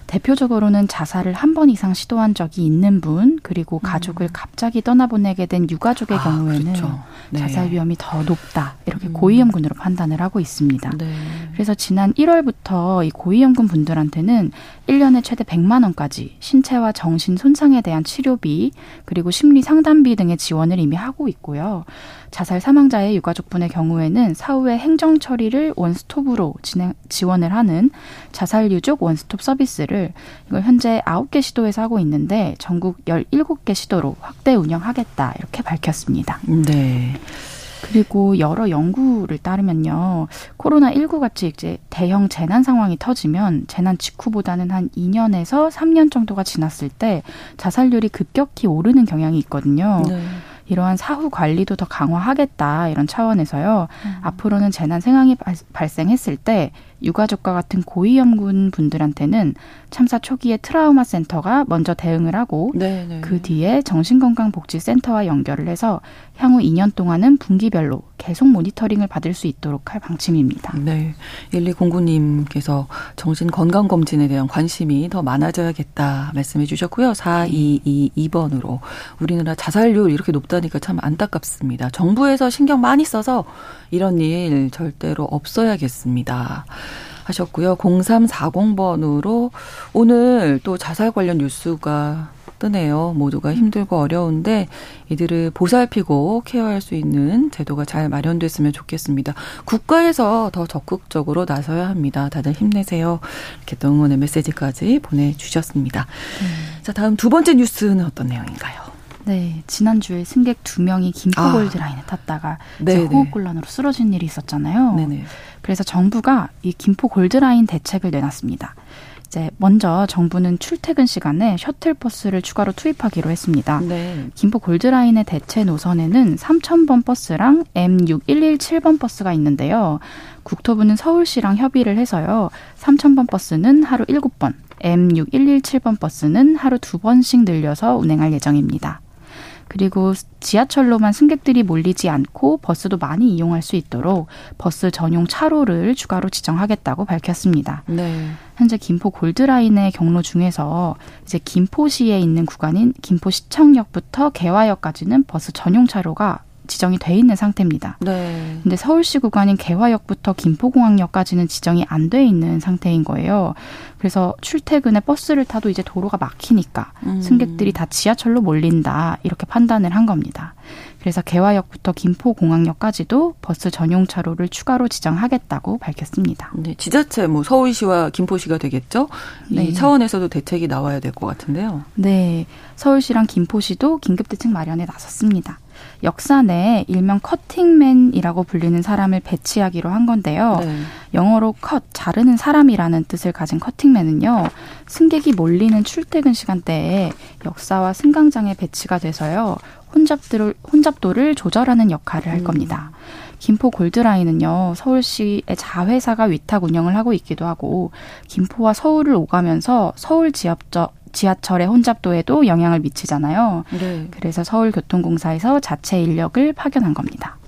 대표적으로는 자살을 한 번 이상 시도한 적이 있는 분 그리고 가족을 갑자기 떠나보내게 된 유가족의 아, 경우에는 그렇죠. 네. 자살 위험이 더 높다. 이렇게 음. 고위험군으로 판단을 하고 있습니다. 네. 그래서 지난 일월부터 이 고위험군 분들한테는 일 년에 최대 백만 원까지 신체와 정신 손상에 대한 치료비 그리고 심리 상담비 등의 지원을 이미 하고 있고요. 자살 사망자의 유가족분의 경우에는 사후에 행정 처리를 원스톱으로 진행, 지원을 하는 자살 유족 원스톱 서비스를 이걸 현재 아홉 개 시도에서 하고 있는데 전국 열일곱 개 시도로 확대 운영하겠다 이렇게 밝혔습니다. 네. 그리고 여러 연구를 따르면요. 코로나십구같이 이제 대형 재난 상황이 터지면 재난 직후보다는 한 이 년에서 삼 년 정도가 지났을 때 자살률이 급격히 오르는 경향이 있거든요. 네. 이러한 사후 관리도 더 강화하겠다 이런 차원에서요. 음. 앞으로는 재난 상황이 발생했을 때 유가족과 같은 고위험군 분들한테는 참사 초기에 트라우마 센터가 먼저 대응을 하고 네네. 그 뒤에 정신건강복지센터와 연결을 해서 향후 이 년 동안은 분기별로 계속 모니터링을 받을 수 있도록 할 방침입니다. 네, 일이공구 님께서 정신건강검진에 대한 관심이 더 많아져야겠다 말씀해 주셨고요. 사이이이 번으로 우리나라 자살률 이렇게 높다니까 참 안타깝습니다. 정부에서 신경 많이 써서 이런 일 절대로 없어야겠습니다. 하셨고요. 공삼사공 번으로 오늘 또 자살 관련 뉴스가 뜨네요. 모두가 힘들고 어려운데 이들을 보살피고 케어할 수 있는 제도가 잘 마련됐으면 좋겠습니다. 국가에서 더 적극적으로 나서야 합니다. 다들 힘내세요. 이렇게 또 응원의 메시지까지 보내주셨습니다. 음. 자, 다음 두 번째 뉴스는 어떤 내용인가요? 네, 지난주에 승객 두 명이 김포 골드라인에 아, 탔다가 이제 호흡곤란으로 쓰러진 일이 있었잖아요. 네네. 그래서 정부가 이 김포 골드라인 대책을 내놨습니다. 이제 먼저 정부는 출퇴근 시간에 셔틀버스를 추가로 투입하기로 했습니다. 네. 김포 골드라인의 대체 노선에는 삼천 번 버스랑 엠 육일일칠 번 버스가 있는데요. 국토부는 서울시랑 협의를 해서요. 삼천 번 버스는 하루 일곱 번, 엠 육일일칠 번 버스는 하루 두 번씩 늘려서 운행할 예정입니다. 그리고 지하철로만 승객들이 몰리지 않고 버스도 많이 이용할 수 있도록 버스 전용 차로를 추가로 지정하겠다고 밝혔습니다. 네. 현재 김포 골드라인의 경로 중에서 이제 김포시에 있는 구간인 김포시청역부터 개화역까지는 버스 전용 차로가 지정이 돼 있는 상태입니다. 네. 근데 서울시 구간인 개화역부터 김포공항역까지는 지정이 안 돼 있는 상태인 거예요. 그래서 출퇴근에 버스를 타도 이제 도로가 막히니까 음. 승객들이 다 지하철로 몰린다 이렇게 판단을 한 겁니다. 그래서 개화역부터 김포공항역까지도 버스 전용 차로를 추가로 지정하겠다고 밝혔습니다. 네, 지자체 뭐 서울시와 김포시가 되겠죠? 네. 이 차원에서도 대책이 나와야 될 것 같은데요. 네, 서울시랑 김포시도 긴급대책 마련에 나섰습니다. 역사 내에 일명 커팅맨이라고 불리는 사람을 배치하기로 한 건데요. 네. 영어로 컷, 자르는 사람이라는 뜻을 가진 커팅맨은요. 승객이 몰리는 출퇴근 시간대에 역사와 승강장에 배치가 돼서요. 혼잡도를, 혼잡도를 조절하는 역할을 할 겁니다. 김포 골드라인은요. 서울시의 자회사가 위탁 운영을 하고 있기도 하고 김포와 서울을 오가면서 서울 지역적 지하철의 혼잡도에도 영향을 미치잖아요. 네. 그래서 서울교통공사에서 자체 인력을 파견한 겁니다.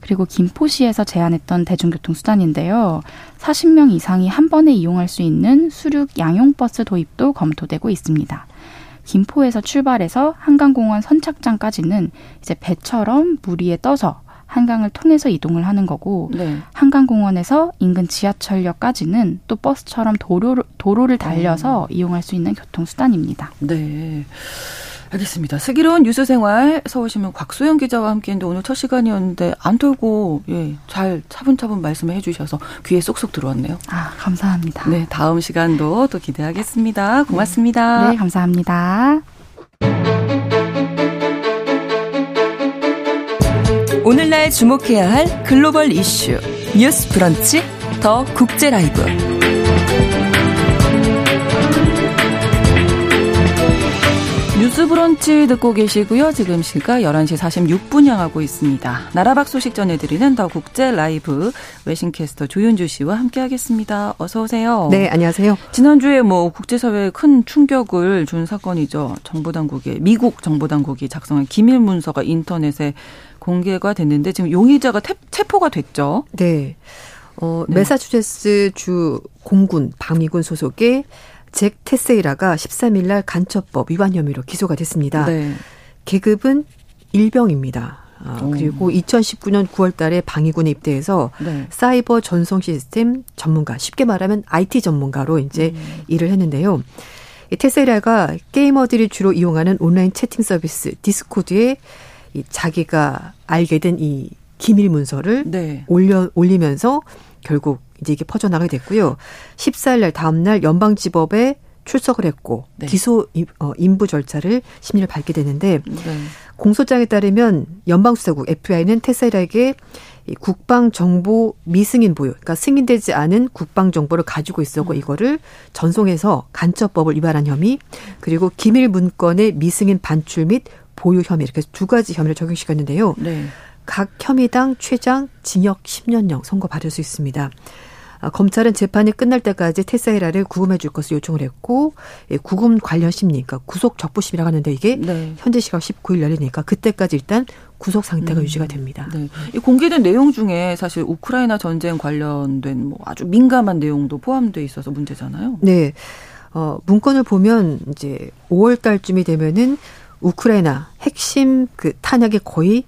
그리고 김포시에서 제안했던 대중교통수단인데요. 사십 명 이상이 한 번에 이용할 수 있는 수륙 양용버스 도입도 검토되고 있습니다. 김포에서 출발해서 한강공원 선착장까지는 이제 배처럼 물 위에 떠서 한강을 통해서 이동을 하는 거고 네. 한강공원에서 인근 지하철역까지는 또 버스처럼 도로를, 도로를 달려서 네. 이용할 수 있는 교통수단입니다. 네. 알겠습니다. 슬기로운 뉴스생활 서울신문 곽소영 기자와 함께했는데 오늘 첫 시간이었는데 안 돌고 예, 잘 차분차분 말씀해 주셔서 귀에 쏙쏙 들어왔네요. 아, 감사합니다. 네, 다음 시간도 또 기대하겠습니다. 고맙습니다. 네, 네 감사합니다. 오늘날 주목해야 할 글로벌 이슈 뉴스 브런치 더 국제 라이브 뉴스 브런치 듣고 계시고요. 지금 시각 열한 시 사십육 분 향하고 있습니다. 나라밖 소식 전해드리는 더 국제 라이브 외신캐스터 조윤주 씨와 함께하겠습니다. 어서 오세요. 네, 안녕하세요. 지난주에 뭐 국제사회에 큰 충격을 준 사건이죠. 정보당국의 미국 정보당국이 작성한 기밀 문서가 인터넷에 공개가 됐는데 지금 용의자가 태, 체포가 됐죠. 네. 어, 네. 매사추세츠 주 공군 방위군 소속의 잭 테세이라가 십삼 일 날 간첩법 위반 혐의로 기소가 됐습니다. 네. 계급은 일병입니다. 아, 그리고 이천십구 년 구월 달에 방위군에 입대해서 네. 사이버 전송 시스템 전문가, 쉽게 말하면 아이티 전문가로 이제 음. 일을 했는데요. 이 테세이라가 게이머들이 주로 이용하는 온라인 채팅 서비스 디스코드에 자기가 알게 된 이 기밀 문서를 네. 올려, 올리면서 결국 이제 이게 퍼져나가게 됐고요. 십사 일 날 다음날 연방지법에 출석을 했고 네. 기소 인부 절차를 심리를 밟게 되는데 네. 공소장에 따르면 연방수사국 에프비아이는 테세이라에게 국방정보 미승인 보유, 그러니까 승인되지 않은 국방정보를 가지고 있었고 음. 이거를 전송해서 간첩법을 위반한 혐의 그리고 기밀 문건의 미승인 반출 및 보유 혐의 이렇게 두 가지 혐의를 적용시켰는데요. 네. 각 혐의당 최장 징역 십 년형 선고 받을 수 있습니다. 아, 검찰은 재판이 끝날 때까지 테세이라를 구금해 줄 것을 요청을 했고 예, 구금 관련 심리, 그러니까 구속 적부심이라고 하는데 이게 네. 현재 시각 십구 일 열리니까 그때까지 일단 구속 상태가 음. 유지가 됩니다. 네. 이 공개된 내용 중에 사실 우크라이나 전쟁 관련된 뭐 아주 민감한 내용도 포함돼 있어서 문제잖아요. 네, 어, 문건을 보면 이제 오월 달쯤이 되면은. 우크라이나 핵심 그 탄약이 거의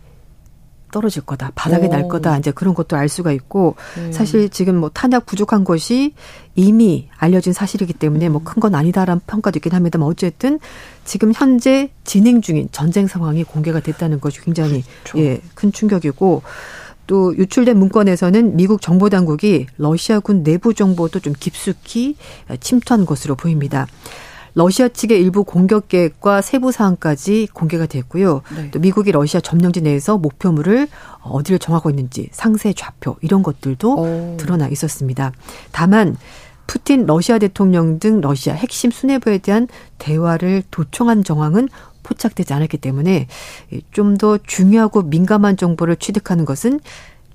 떨어질 거다. 바닥에 오. 날 거다. 이제 그런 것도 알 수가 있고 음. 사실 지금 뭐 탄약 부족한 것이 이미 알려진 사실이기 때문에 뭐 큰 건 아니다라는 평가도 있긴 합니다만 어쨌든 지금 현재 진행 중인 전쟁 상황이 공개가 됐다는 것이 굉장히 그렇죠. 예, 큰 충격이고 또 유출된 문건에서는 미국 정보당국이 러시아군 내부 정보도 좀 깊숙이 침투한 것으로 보입니다. 러시아 측의 일부 공격 계획과 세부 사항까지 공개가 됐고요. 네. 또 미국이 러시아 점령지 내에서 목표물을 어디를 정하고 있는지 상세 좌표 이런 것들도 오. 드러나 있었습니다. 다만 푸틴 러시아 대통령 등 러시아 핵심 수뇌부에 대한 대화를 도청한 정황은 포착되지 않았기 때문에 좀 더 중요하고 민감한 정보를 취득하는 것은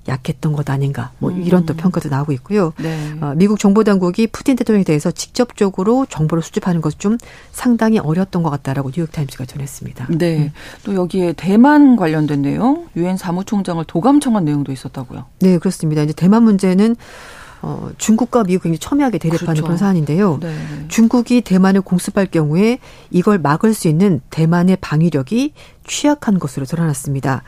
약했던 것 아닌가 뭐 이런 또 평가도 나오고 있고요. 네. 미국 정보당국이 푸틴 대통령에 대해서 직접적으로 정보를 수집하는 것은 좀 상당히 어려웠던 것 같다라고 뉴욕타임스가 전했습니다. 네. 음. 또 여기에 대만 관련된 내용, 유엔 사무총장을 도감 청한 내용도 있었다고요. 네, 그렇습니다. 이제 대만 문제는 어, 중국과 미국이 굉장히 첨예하게 대립하는 그렇죠. 그런 사안인데요. 네. 중국이 대만을 공습할 경우에 이걸 막을 수 있는 대만의 방위력이 취약한 것으로 드러났습니다.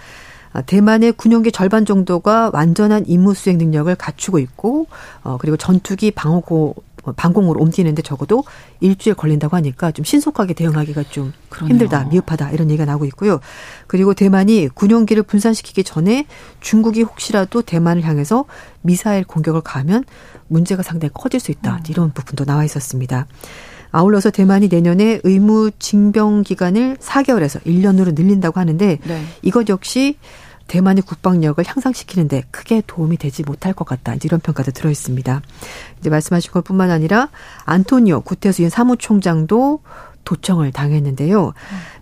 대만의 군용기 절반 정도가 완전한 임무 수행 능력을 갖추고 있고, 어, 그리고 전투기 방어고, 방공으로 옮기는데 적어도 일주일 걸린다고 하니까 좀 신속하게 대응하기가 좀 그러네요. 힘들다, 미흡하다 이런 얘기가 나오고 있고요. 그리고 대만이 군용기를 분산시키기 전에 중국이 혹시라도 대만을 향해서 미사일 공격을 가하면 문제가 상당히 커질 수 있다. 이런 부분도 나와 있었습니다. 아울러서 대만이 내년에 의무 징병 기간을 사 개월에서 일 년으로 늘린다고 하는데 네. 이것 역시 대만의 국방력을 향상시키는 데 크게 도움이 되지 못할 것 같다. 이제 이런 평가도 들어 있습니다. 이제 말씀하신 것뿐만 아니라 안토니우 구테흐스 유엔 사무총장도 도청을 당했는데요.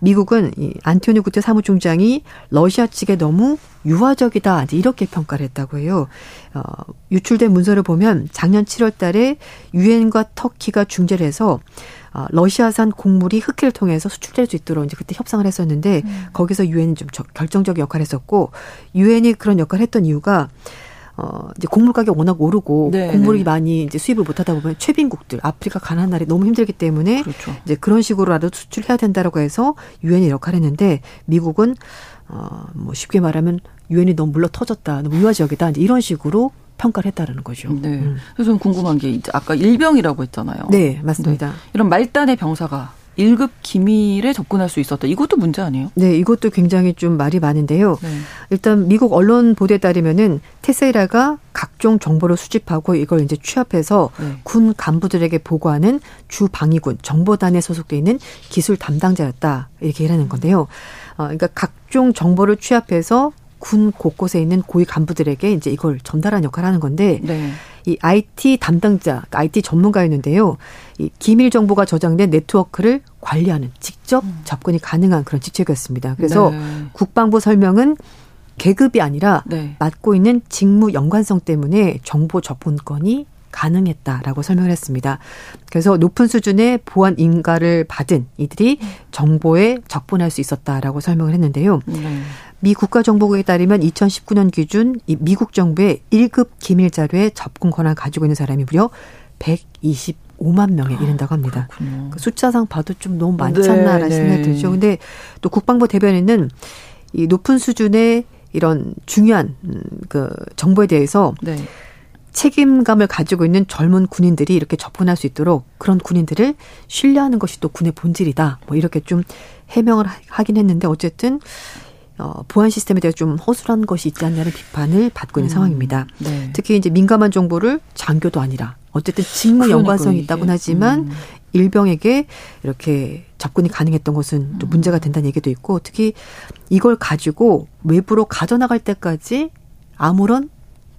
미국은 이 안토니우 구테흐스 사무총장이 러시아 측에 너무 유화적이다. 이제 이렇게 평가를 했다고 해요. 어, 유출된 문서를 보면 작년 칠월 달에 유엔과 터키가 중재를 해서 러시아산 곡물이 흑해를 통해서 수출될 수 있도록 이제 그때 협상을 했었는데 음. 거기서 유엔이 좀 결정적 역할을 했었고 유엔이 그런 역할을 했던 이유가 어 이제 곡물 가격 워낙 오르고 네, 곡물이 네. 많이 이제 수입을 못하다 보면 최빈국들 아프리카 가난한 날이 너무 힘들기 때문에 그렇죠. 이제 그런 식으로라도 수출해야 된다라고 해서 유엔이 역할을 했는데 미국은 어 뭐 쉽게 말하면 유엔이 너무 물러 터졌다, 너무 유화적이다 이제 이런 식으로. 평가를 했다라는 거죠. 네. 음. 그래서 저는 궁금한 게 이제 아까 일병이라고 했잖아요. 네, 맞습니다. 네. 이런 말단의 병사가 일급 기밀에 접근할 수 있었다. 이것도 문제 아니에요? 네, 이것도 굉장히 좀 말이 많은데요. 네. 일단 미국 언론 보도에 따르면은 테세이라가 각종 정보를 수집하고 이걸 이제 취합해서 네. 군 간부들에게 보고하는 주 방위군 정보단에 소속돼 있는 기술 담당자였다 이렇게 일하는 건데요. 어, 그러니까 각종 정보를 취합해서 군 곳곳에 있는 고위 간부들에게 이제 이걸 전달하는 역할을 하는 건데 네. 이 아이티 담당자, 아이티 전문가였는데요. 이 기밀 정보가 저장된 네트워크를 관리하는 직접 접근이 가능한 그런 직책이었습니다. 그래서 네. 국방부 설명은 계급이 아니라 네. 맡고 있는 직무 연관성 때문에 정보 접근권이 가능했다라고 설명을 했습니다. 그래서 높은 수준의 보안 인가를 받은 이들이 정보에 접근할 수 있었다라고 설명을 했는데요. 네. 미 국가정보국에 따르면 이천십구 년 기준 이 미국 정부의 일급 기밀 자료에 접근 권한을 가지고 있는 사람이 무려 백이십오만 명에 이른다고 합니다. 아, 그 숫자상 봐도 좀 너무 많지 않나라는 네, 생각이 네. 들죠. 그런데 또 국방부 대변인은 이 높은 수준의 이런 중요한 그 정보에 대해서 네. 책임감을 가지고 있는 젊은 군인들이 이렇게 접근할 수 있도록 그런 군인들을 신뢰하는 것이 또 군의 본질이다. 뭐 이렇게 좀 해명을 하긴 했는데 어쨌든 어, 보안 시스템에 대해 좀 허술한 것이 있지 않냐는 비판을 받고 있는 음, 상황입니다. 네. 특히 이제 민감한 정보를 장교도 아니라 어쨌든 직무 연관성이 있다곤 하지만 음. 일병에게 이렇게 접근이 가능했던 것은 또 문제가 된다는 얘기도 있고 특히 이걸 가지고 외부로 가져나갈 때까지 아무런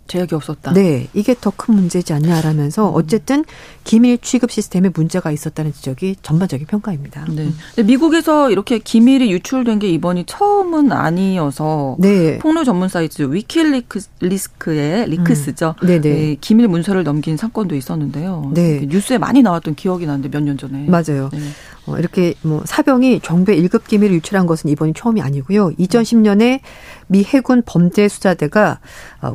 제약이 없었다. 네. 이게 더 큰 문제지 않냐라면서 어쨌든 기밀 취급 시스템에 문제가 있었다는 지적이 전반적인 평가입니다. 네. 근데 미국에서 이렇게 기밀이 유출된 게 이번이 처음은 아니어서 네. 폭로 전문 사이트 위키리크스의 리크스죠. 음. 네네. 네, 기밀 문서를 넘긴 사건도 있었는데요. 네. 뉴스에 많이 나왔던 기억이 나는데 몇 년 전에. 맞아요. 네. 어, 이렇게 뭐 사병이 정부의 일급 기밀을 유출한 것은 이번이 처음이 아니고요. 이천십 년에 미 해군 범죄수사대가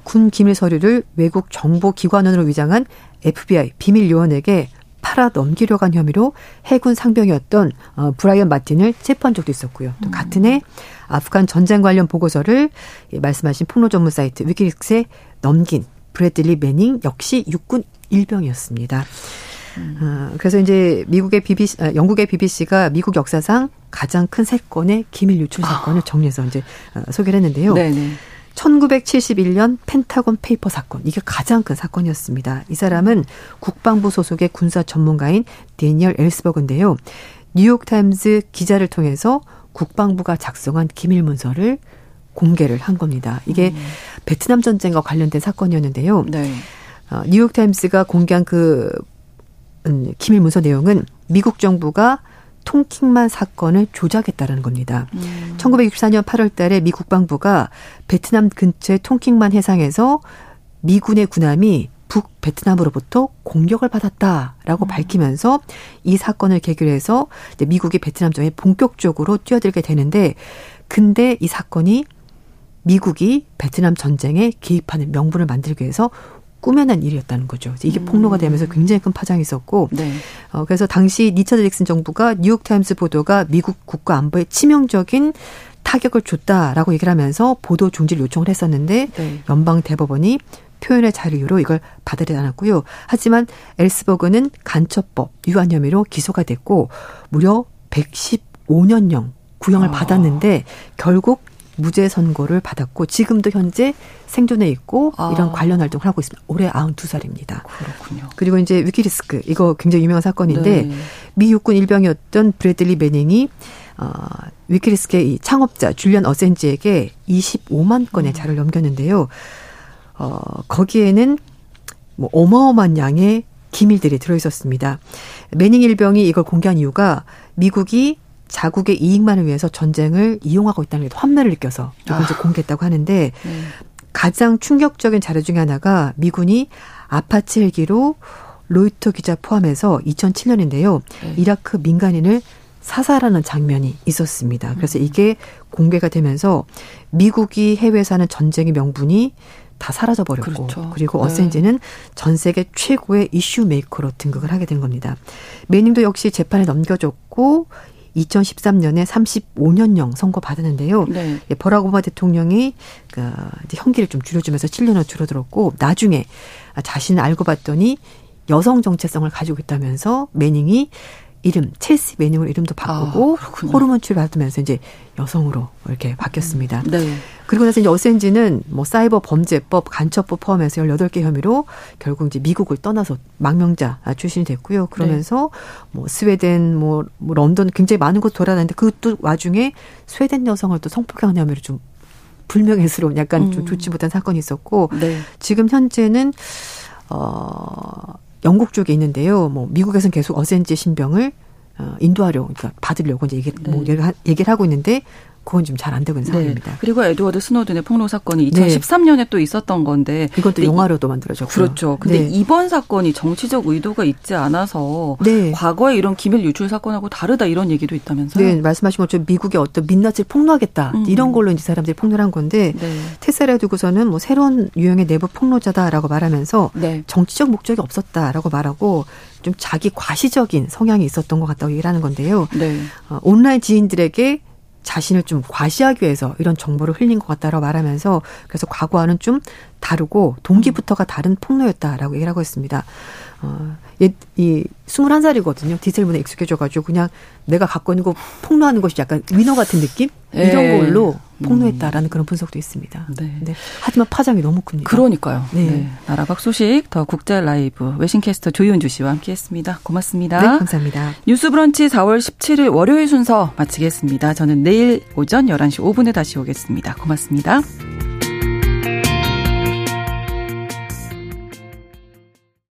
군 기밀 서류를 외국 정보기관원으로 위장한 에프비아이 비밀요원에게 팔아넘기려고 한 혐의로 해군 상병이었던 브라이언 마틴을 체포한 적도 있었고요. 또 같은 해 아프간 전쟁 관련 보고서를 말씀하신 폭로 전문 사이트 위키릭스에 넘긴 브래들리 매닝 역시 육군 일병이었습니다. 음. 그래서 이제 미국의 비비씨, 영국의 비비씨가 미국 역사상 가장 큰 사건의 기밀 유출 사건을 정리해서 이제 소개를 했는데요. 네네. 천구백칠십일 년 펜타곤 페이퍼 사건. 이게 가장 큰 사건이었습니다. 이 사람은 국방부 소속의 군사 전문가인 데니얼 엘스버그인데요. 뉴욕타임스 기자를 통해서 국방부가 작성한 기밀 문서를 공개를 한 겁니다. 이게 음. 베트남 전쟁과 관련된 사건이었는데요. 네. 뉴욕타임스가 공개한 그 음, 기밀 문서 내용은 미국 정부가 통킹만 사건을 조작했다라는 겁니다. 음. 천구백육십사 년 팔월 달에 미 국방부가 베트남 근처의 통킹만 해상에서 미군의 군함이 북베트남으로부터 공격을 받았다라고 음. 밝히면서 이 사건을 계기로 해서 이제 미국이 베트남 전에 본격적으로 뛰어들게 되는데 근데 이 사건이 미국이 베트남 전쟁에 개입하는 명분을 만들기 위해서 꾸며낸 일이었다는 거죠. 이게 폭로가 되면서 굉장히 큰 파장이 있었고 네. 어, 그래서 당시 리처드 잭슨 정부가 뉴욕타임스 보도가 미국 국가안보에 치명적인 타격을 줬다라고 얘기를 하면서 보도 중지를 요청을 했었는데 네. 연방대법원이 표현의 자유로 이걸 받아들이지 않았고요. 하지만 엘스버그는 간첩법 위반 혐의로 기소가 됐고 무려 백십오 년형 구형을 아. 받았는데 결국 무죄 선고를 받았고 지금도 현재 생존해 있고 아. 이런 관련 활동을 하고 있습니다. 올해 아흔두 살입니다. 그렇군요. 그리고 이제 위키리스크 이거 굉장히 유명한 사건인데 네. 미 육군 일병이었던 브래들리 매닝이 어, 위키리스크의 이 창업자 줄리안 어센지에게 이십오만 건의 자료를 넘겼는데요. 어, 거기에는 뭐 어마어마한 양의 기밀들이 들어있었습니다. 매닝 일병이 이걸 공개한 이유가 미국이 자국의 이익만을 위해서 전쟁을 이용하고 있다는 게 환멸을 느껴서 이걸 이제 공개했다고 하는데 음. 가장 충격적인 자료 중에 하나가 미군이 아파치 헬기로 로이터 기자 포함해서 이천칠 년인데요. 음. 이라크 민간인을 사살하는 장면이 있었습니다. 그래서 이게 공개가 되면서 미국이 해외에서 하는 전쟁의 명분이 다 사라져버렸고 그렇죠. 그리고 네. 어센지는 전 세계 최고의 이슈 메이커로 등극을 하게 된 겁니다. 매닝도 역시 재판에 넘겨졌고 이천십삼 년에 삼십오 년형 선고받았는데요. 네. 버락 오바마 대통령이 그 형기를 좀 줄여주면서 칠 년으로 줄어들었고 나중에 자신을 알고 봤더니 여성 정체성을 가지고 있다면서 매닝이 이름 첼시 매닝으로 이름도 바꾸고 아, 호르몬 치료 받으면서 이제 여성으로 이렇게 바뀌었습니다. 네. 그리고 나서 이제 어센지는 뭐 사이버 범죄법, 간첩법 포함해서 열여덟 개 혐의로 결국 이제 미국을 떠나서 망명자 출신이 됐고요. 그러면서 네. 뭐 스웨덴, 뭐 런던 굉장히 많은 곳 돌아다니는데 그 또 와중에 스웨덴 여성을 또 성폭행 혐의로 좀 불명예스러운 약간 음. 좀 좋지 못한 사건이 있었고 네. 지금 현재는 어. 영국 쪽에 있는데요. 뭐 미국에서는 계속 어센지 신병을 인도하려, 그러니까 받으려고 이제 얘기, 네. 뭐 얘기를 하고 있는데 그건 좀 잘 안 되고 있는 네. 상황입니다. 그리고 에드워드 스노든의 폭로 사건이 이천십삼 년에 네. 또 있었던 건데 이것도 영화로도 만들어졌고요. 그렇죠. 그런데 네. 이번 사건이 정치적 의도가 있지 않아서 네. 과거에 이런 기밀 유출 사건하고 다르다 이런 얘기도 있다면서요? 네, 말씀하신 것처럼 미국의 어떤 민낯을 폭로하겠다 음. 이런 걸로 이제 사람들이 폭로를 한 건데 네. 테사를 두고서는 뭐 새로운 유형의 내부 폭로자다라고 말하면서 네. 정치적 목적이 없었다라고 말하고 좀 자기 과시적인 성향이 있었던 것 같다고 얘기를 하는 건데요. 네. 어, 온라인 지인들에게 자신을 좀 과시하기 위해서 이런 정보를 흘린 것 같다라고 말하면서 그래서 과거와는 좀 다르고 동기부터가 다른 폭로였다라고 얘기를 하고 있습니다. 어, 이 스물한 살이거든요. 디지털문에 익숙해져가지고 그냥 내가 갖고 있는 거 폭로하는 것이 약간 위너 같은 느낌? 에이. 이런 걸로 폭로했다라는 음. 그런 분석도 있습니다. 네. 네. 하지만 파장이 너무 큽니다. 그러니까요. 네. 네. 나라 밖 소식 더 국제 라이브 외신캐스터 조윤주 씨와 함께했습니다. 고맙습니다. 네, 감사합니다. 뉴스브런치 사월 십칠일 월요일 순서 마치겠습니다. 저는 내일 오전 열한 시 오 분에 다시 오겠습니다. 고맙습니다.